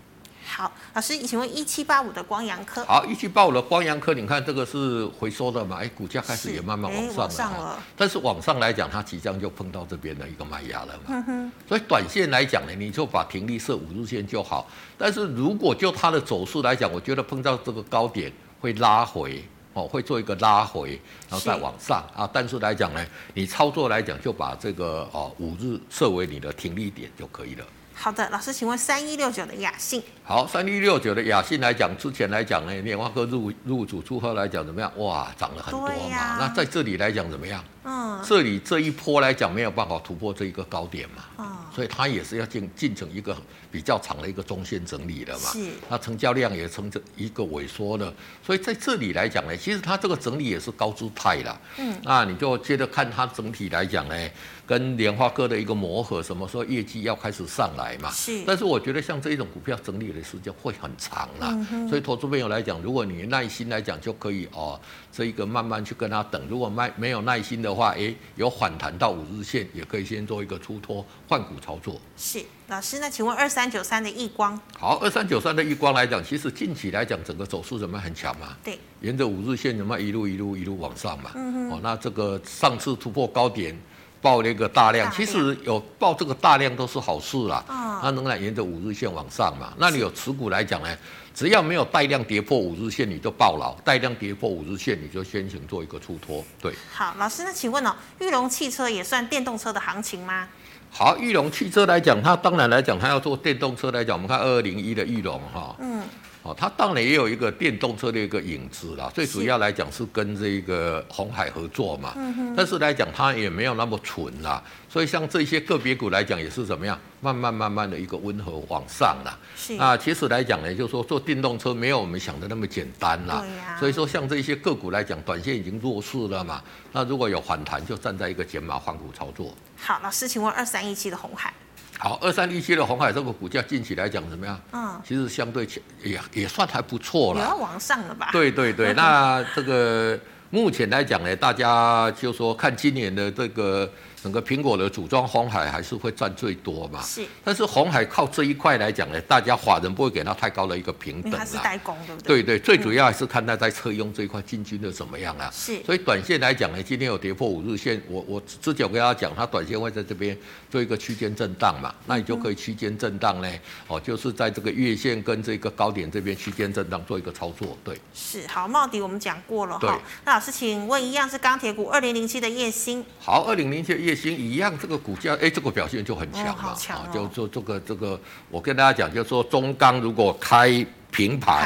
好，老师，请问一七八五的光阳科。好，一七八五的光阳科，你看这个是回收的嘛？哎，股价开始也慢慢往上 了, 往上了。但是往上来讲，它即将就碰到这边的一个卖压了嘛。嗯哼。所以短线来讲呢，你就把停利设五日线就好。但是如果就它的走势来讲，我觉得碰到这个高点会拉回。哦，会做一个拉回，然后再往上啊。但是来讲呢，你操作来讲就把这个哦五日设为你的停利点就可以了。好的，老师，请问三一六九的雅信。好，三一六九的雅信来讲，之前来讲呢，联发科入入主之后来讲怎么样？哇，涨了很多嘛。啊、那在这里来讲怎么样？嗯，这里这一波来讲没有办法突破这一个高点嘛。嗯、所以它也是要进进行一个比较长的一个中线整理的嘛。是。那成交量也成一个萎缩了，所以在这里来讲呢，其实它这个整理也是高姿态啦。嗯。那你就接着看它整体来讲呢，跟联发科的一个磨合，什么时候业绩要开始上来嘛？是。但是我觉得像这一种股票整理的时间会很长啦，嗯、所以投资朋友来讲，如果你耐心来讲，就可以哦，这一个慢慢去跟它等。如果没有耐心的话，哎、欸，有反弹到五日线，也可以先做一个出脱换股操作。是。老师，那请问二三九三的亿光？好，二三九三的亿光来讲，其实近期来讲，整个走势怎么很强嘛？对，沿着五日线怎么一路一路一路往上嘛？嗯、哦，那这个上次突破高点。爆了一个大量，其实有爆这个大量都是好事啦。哦、它仍然沿着五日线往上嘛。那你有持股来讲呢，只要没有带量跌破五日线，你就抱牢；带量跌破五日线，你就先行做一个出脱。对。好，老师，那请问哦，裕隆汽车也算电动车的行情吗？好，裕隆汽车来讲，它当然来讲，它要做电动车来讲，我们看二二零一的裕隆哈。嗯。哦，它当然也有一个电动车的一个影子啦，最主要来讲是跟这个鸿海合作嘛，嗯、但是来讲它也没有那么蠢啦，所以像这些个别股来讲也是怎么样，慢慢慢慢的一个温和往上啦。那其实来讲呢，就是说做电动车没有我们想的那么简单啦，啊、所以说像这些个股来讲，短线已经弱势了嘛，那如果有反弹就站在一个减码换股操作。好，老师，请问二三一七的鸿海。好，二三一七的鸿海这个股价近期来讲怎么样？嗯，其实相对也也算还不错了，也要往上了吧？对对对，那这个目前来讲呢，大家就说看今年的这个整个苹果的组装，鸿海还是会占最多嘛。是，但是鸿海靠这一块来讲呢，大家法人不会给它太高的一个评等啦。它是代工，对不对？对对，最主要还是看它在车用这一块进军的怎么样啦。是，所以短线来讲呢，今天有跌破五日线，我我之前跟大家讲，它短线会在这边做一个区间震荡嘛，那你就可以区间震荡呢，嗯、哦，就是在这个月线跟这个高点这边区间震荡做一个操作，对。是，好，茂迪我们讲过了哈。那老师，请问一样是钢铁股二零零七的叶星。好，二零零七的叶星一样，这个股价哎、欸，这个表现就很强嘛，哦哦、就做这个这个，我跟大家讲，就是说中钢如果开平盘，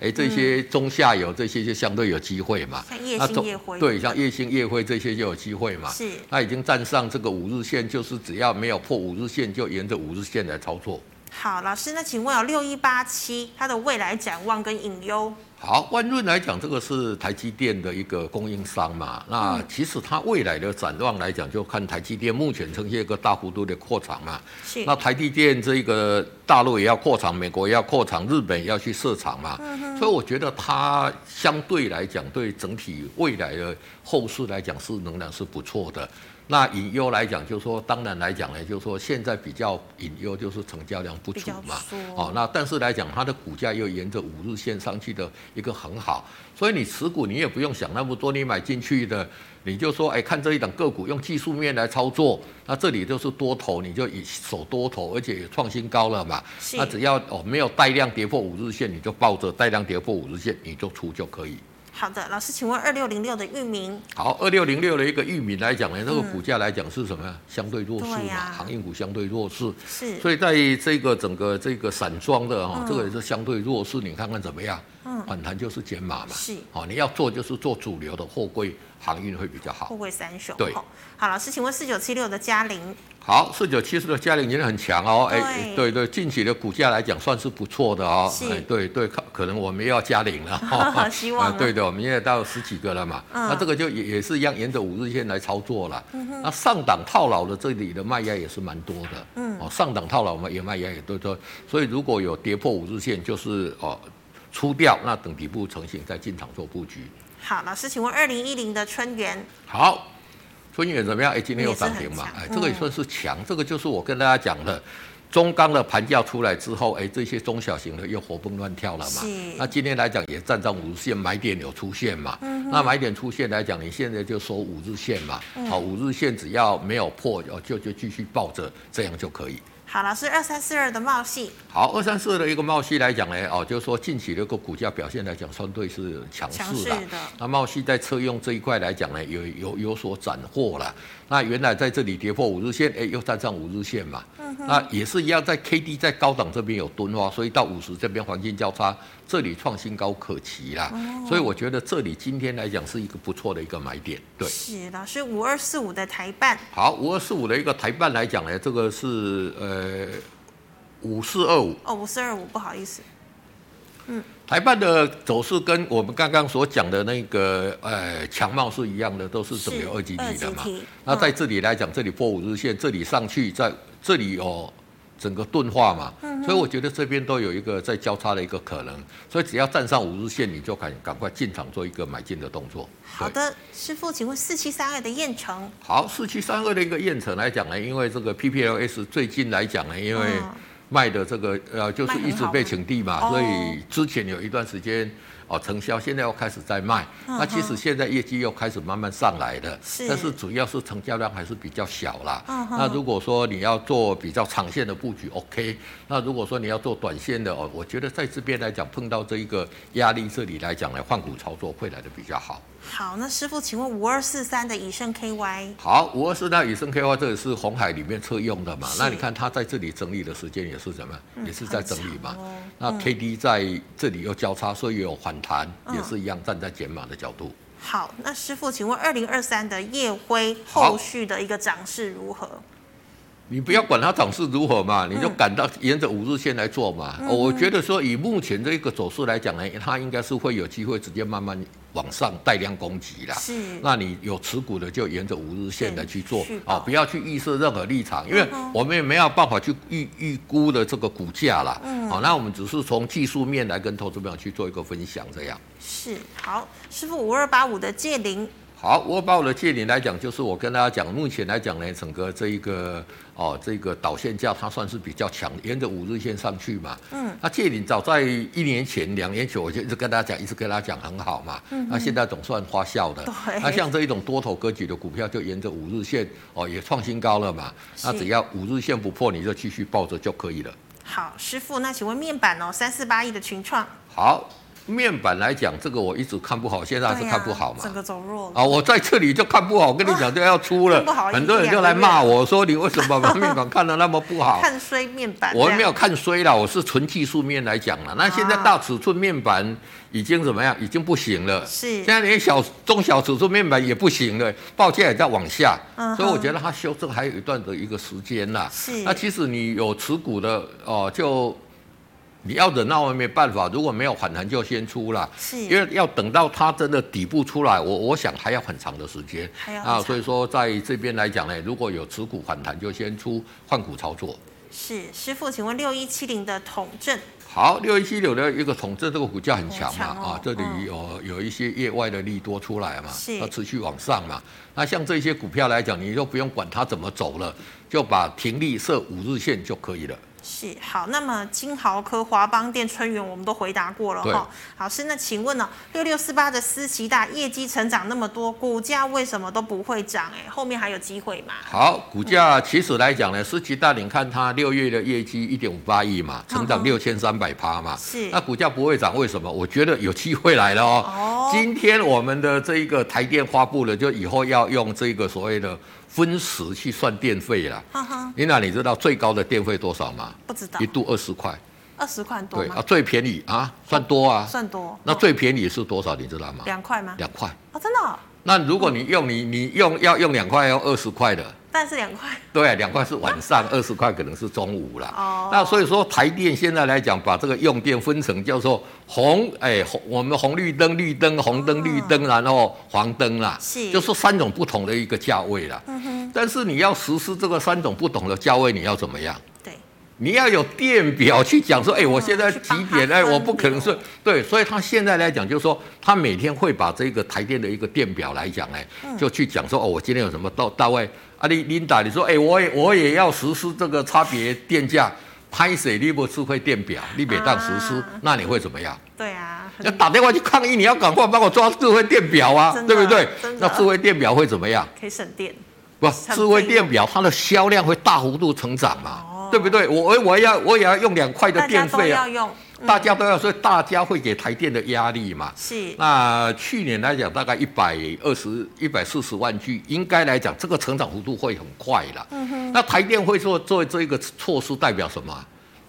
哎、欸，这些中下游这些就相对有机会嘛。像叶星、叶辉，对，像叶星、叶辉这些就有机会嘛。是，它已经站上这个五日线，就是只要没有破五日线，就沿着五日线来操作。好，老师，那请问有六一八七它的未来展望跟隐忧？好，万润来讲，这个是台积电的一个供应商嘛。那其实它未来的展望来讲，就看台积电目前呈现一个大幅度的扩厂嘛。是。那台积电这个大陆也要扩厂，美国也要扩厂，日本也要去设厂嘛。嗯、所以我觉得它相对来讲，对整体未来的后市来讲是仍然是不错的。那隐忧来讲，就是说，当然来讲呢，就是说现在比较隐忧就是成交量不足嘛。哦，那但是来讲，它的股价又沿着五日线上去的一个很好，所以你持股你也不用想那么多，你买进去的你就说，哎、欸，看这一档个股用技术面来操作，那这里就是多头，你就以守多头，而且也创新高了嘛。那只要哦没有带量跌破五日线，你就抱着；带量跌破五日线，你就出就可以。好的，老师，请问二六零六的裕民。好，二六零六的一个裕民来讲呢，这、那个股价来讲是什么？相对弱势嘛，啊、航运股相对弱势。是。所以在这个整个这个散装的哈，嗯、这个也是相对弱势，你看看怎么样？嗯。反弹就是减码嘛。是。哦，你要做就是做主流的货柜航运会比较好。货柜三雄。对。好，老师，请问四九七六的嘉陵。好，四九七四的嘉陵也很强哦，哎、欸，对对，近期的股价来讲算是不错的哦，哎、欸，对对，可能我们要嘉陵了，哦、希望、啊呃、对的，我们现在到十几个了嘛，嗯、那这个就也是一样沿着五日线来操作了，嗯、那上档套牢的这里的卖压也是蛮多的，嗯，哦，上档套牢嘛也卖压也多多，所以如果有跌破五日线就是哦出掉，那等底部成型再进场做布局。好，老师，请问二零一零的春元。好。春元怎么样？哎，今天有涨停嘛？哎，这个也算是强，嗯、这个就是我跟大家讲的，中钢的盘价出来之后，哎，这些中小型的又活蹦乱跳了嘛。那今天来讲也站上五日线，买点有出现嘛？嗯、那买点出现来讲，你现在就收五日线嘛。好、嗯，五日线只要没有破，就就继续抱着，这样就可以。好，老师，二三四二的茂系。好，二三四二的一个茂系来讲呢，哦，就是说近期的一个股价表现来讲，相对是强势的。那茂系在车用这一块来讲呢，有有有所斩获了。那原来在这里跌破五日线，哎、欸，又站上五日线嘛。嗯、那也是一样，在 K D 在高档这边有蹲化，所以到五十这边环境交叉，这里创新高可期啦。哦、所以我觉得这里今天来讲是一个不错的一个买点。对，是老师，五二四五的台半。好，五二四五的一个台半来讲呢，这个是呃。呃，五四二五哦，五四二五，不好意思，嗯，台办的走势跟我们刚刚所讲的那个呃强茂是一样的，都是整流二级体的嘛。那在这里来讲，这里破五日线，这里上去，在这里哦，整个钝化嘛，嗯、所以我觉得这边都有一个在交叉的一个可能，所以只要站上五日线，你就赶赶快进场做一个买进的动作。好的，师傅，请问四七三二的燕城？好，四七三二的一个燕城来讲呢，因为这个 P P L S 最近来讲呢，因为卖的这个呃就是一直被请地嘛，哦、所以之前有一段时间哦承销，现在又开始在卖。嗯、那其实现在业绩又开始慢慢上来了，是但是主要是成交量还是比较小啦。嗯、那如果说你要做比较长线的布局 ，OK。那如果说你要做短线的哦，我觉得在这边来讲碰到这一个压力，这里来讲呢换股操作会来的比较好。好，那师傅，请问五二四三的以盛 K Y？ 好，五二四三以盛 K Y 这里是红海里面车用的嘛？那你看它在这里整理的时间也是什么？嗯、也是在整理嘛。哦、那 K D 在这里又交叉，所以有反弹，也是一样站在减码的角度。嗯、好，那师傅，请问二零二三的燁辉后续的一个涨势如何？你不要管它涨势如何嘛，你就赶到沿着五日线来做嘛。嗯、我觉得说以目前这个走势来讲呢，它应该是会有机会直接慢慢往上带量攻击啦。是，那你有持股的就沿着五日线来去做啊、哦，不要去预设任何立场，因为我们也没有办法去预预估的这个股价啦。嗯，好、哦，那我们只是从技术面来跟投资朋友去做一个分享，这样。是，好，师傅五二八五的界零。好，我把我的界零来讲，就是我跟大家讲，目前来讲呢，整个这一个哦，这个导线价它算是比较强，沿着五日线上去嘛。嗯。那界零早在一年前、两年前，我就一直跟大家讲，一直跟大家讲很好嘛。嗯。那现在总算花销的。对。那像这一种多头格局的股票，就沿着五日线哦，也创新高了嘛。那只要五日线不破，你就继续抱着就可以了。好，师傅，那请问面板哦，三四八一的群创。好。面板来讲，这个我一直看不好，现在还是看不好嘛，啊、整个走弱啊！我在这里就看不好，我跟你讲就要出了，啊、很多人就来骂我说你为什么把面板看得那么不好？看衰面板，我没有看衰啦，我是纯技术面来讲啦。那现在大尺寸面板已经怎么样？已经不行了。是，现在连小中小尺寸面板也不行了，报价也在往下，嗯、所以我觉得它修正还有一段的一个时间啦。是，那其实你有持股的哦、呃，就。你要忍，那我没办法。如果没有反弹，就先出了，因为要等到它真的底部出来，我我想还要很长的时间啊。所以说，在这边来讲呢，如果有持股反弹，就先出换股操作。是，师傅，请问六一七零的统正。好，六一七零的一个统正，这个股价很强嘛，哦、啊，这里有、嗯、有一些业外的利多出来嘛，要持续往上嘛。那像这些股票来讲，你就不用管它怎么走了，就把停利设五日线就可以了。是，好，那么金豪科、华邦电、春元我们都回答过了哈。老师，那请问呢、哦，六六四八的思齐大业绩成长那么多，股价为什么都不会涨？哎，后面还有机会吗？好，股价其实来讲呢，思齐大你看它六月的业绩一点五八亿嘛，成长六千三百趴嘛，是、嗯，那股价不会涨，为什么？我觉得有机会来了哦。哦，今天我们的这一个台电发布了，就以后要用这个所谓的分时去算电费啦。琳娜，你知道最高的电费多少吗？不知道。一度二十块。二十块多吗？对啊，最便宜啊，算多啊。算多。那最便宜是多少？你知道吗？两块吗？两块。哦，真的哦。那如果你用你你用要用两块要二十块的。但是两块。对，两块是晚上，二十块可能是中午啦。哦。那所以说台电现在来讲，把这个用电分成叫做红哎红，我们红绿灯、绿灯、红灯、绿灯，然后黄灯啦，是，就是三种不同的一个价位啦。嗯哼。但是你要实施这个三种不同的价位，你要怎么样？对，你要有电表去讲说，哎、欸，我现在几点？哎、欸，我不可能是对，所以他现在来讲，就是说他每天会把这个台电的一个电表来讲，哎，就去讲说，哦，我今天有什么到到位。啊，你 Linda 你说，哎、欸，我也我也要实施这个差别电价，拍谁你不智慧电表，你每当实施、啊，那你会怎么样？对啊，要打电话去抗议，你要赶快帮我抓智慧电表啊，对不对？那智慧电表会怎么样？可以省电。不，智慧电表它的销量会大幅度成长嘛，哦、对不对？我我要我也要用两块的电费啊。大家都要说，大家会给台电的压力嘛？是。那去年来讲，大概一百二十、一百四十万具，应该来讲，这个成长幅度会很快了。嗯哼。那台电会做做这个措施，代表什么？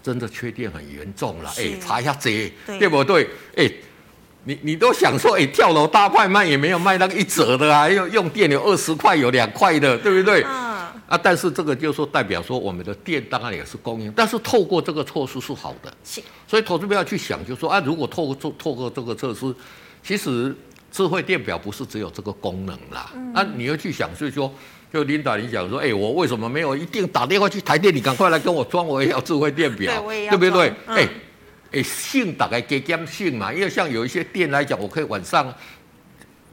真的缺电很严重了。哎、欸，查一下这，对不对？哎、欸，你你都想说，哎、欸，跳楼大卖卖也没有卖那个一折的啊，用用电有二十块，有两块的，对不对？嗯。啊，但是这个就是说代表说我们的电当然也是供应，但是透过这个措施是好的，所以投资不要去想，就是说啊，如果透过透过这个措施，其实智慧电表不是只有这个功能啦，那、嗯啊、你要去想，所以说就 Linda 你讲说，哎、欸，我为什么没有一定打电话去台电，你赶快来跟我装，我也要智慧电表，对，对不对？哎、嗯，哎，性、欸、大概给减性嘛，因为像有一些电来讲，我可以晚上。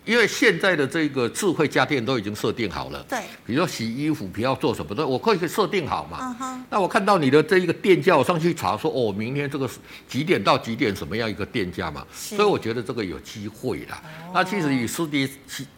因为现在的这个智慧家电都已经设定好了，对，比如说洗衣服、皮要做什么的，我可以设定好嘛。Uh-huh. 那我看到你的这一个电价，我上去查说，哦，明天这个几点到几点什么样一个电价嘛？所以我觉得这个有机会啦。Oh. 那其实以世纪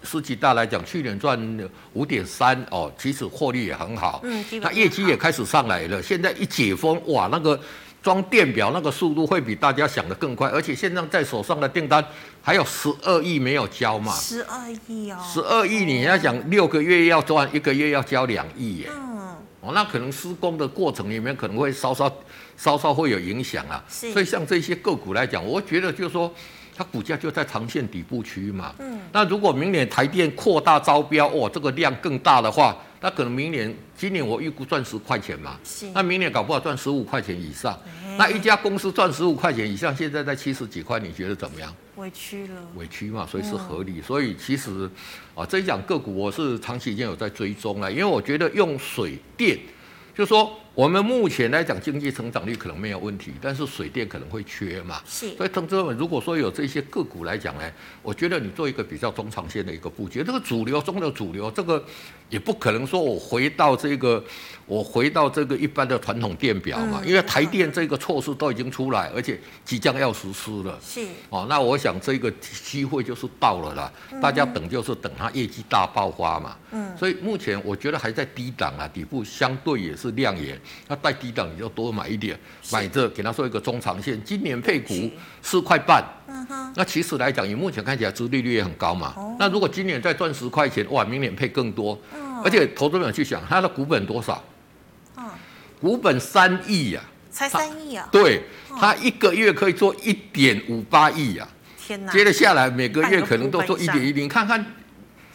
世纪大来讲，去年赚五点三哦，其实获利也很好，嗯，那业绩也开始上来了。现在一解封，哇，那个。装电表那个速度会比大家想的更快，而且现在在手上的订单还有十二亿没有交嘛？十二亿哦，十二亿你要讲六个月要赚，一个月要交两亿耶。嗯，哦，那可能施工的过程里面可能会稍稍稍稍会有影响啊。所以像这些个股来讲，我觉得就是说它股价就在长线底部区嘛。嗯，那如果明年台电扩大招标，哦，这个量更大的话。那可能明年，今年我预估赚十块钱嘛，那明年搞不好赚十五块钱以上。那一家公司赚十五块钱以上，现在在七十几块，你觉得怎么样？委屈了，委屈嘛，所以是合理。嗯、所以其实，啊，这一档个股我是长期已经有在追踪了，因为我觉得用水电，就是说我们目前来讲经济成长率可能没有问题，但是水电可能会缺嘛。是，所以投资者们如果说有这些个股来讲呢，我觉得你做一个比较中长线的一个布局，这个主流中的主流这个。也不可能说我回到这个，我回到这个一般的传统电表嘛，嗯、因为台电这个措施都已经出来，而且即将要实施了。是哦，那我想这个机会就是到了啦，嗯、大家等就是等它业绩大爆发嘛。嗯，所以目前我觉得还在低档啊，底部相对也是亮眼。那在低档你就多买一点，买这给它做一个中长线。今年配股四块半。那其实来讲，以目前看起来，殖利率也很高嘛。哦、那如果今年再赚十块钱，哇，明年配更多。哦、而且投资者去想，它的股本多少？嗯、股本三亿呀、啊，才三亿啊。对，哦、它一个月可以做一点五八亿呀。天哪！接着下来，每个月可能都做一点一零，看看。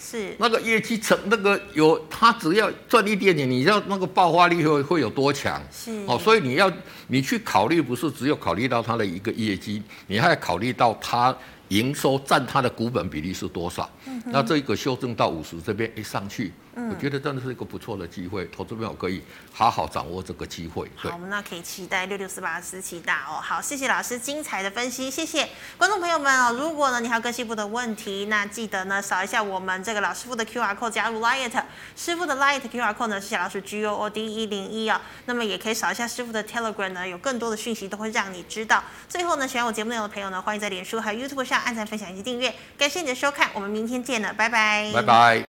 是那个业绩成那个有，它只要赚一点点，你知道那个爆发力会会有多强？是哦，所以你要你去考虑，不是只有考虑到它的一个业绩，你还要考虑到它营收占它的股本比例是多少。嗯、那这个修正到五十这边一上去、嗯，我觉得真的是一个不错的机会，投资朋友可以好好掌握这个机会。好，我们那可以期待六六四八四期大哦。好，谢谢老师精彩的分析，谢谢观众朋友们哦。如果呢你还有更细部的问题，那记得呢扫一下我们。这个老师傅的 Q R code 加入 Line， 师傅的 Line Q R code 呢是小老鼠 G O O D 一零一哦。那么也可以扫一下师傅的 Telegram 呢，有更多的讯息都会让你知道。最后呢，喜欢我节目内容的朋友呢，欢迎在脸书还有 YouTube 上按赞、分享以及订阅。感谢你的收看，我们明天见了，拜拜，拜拜。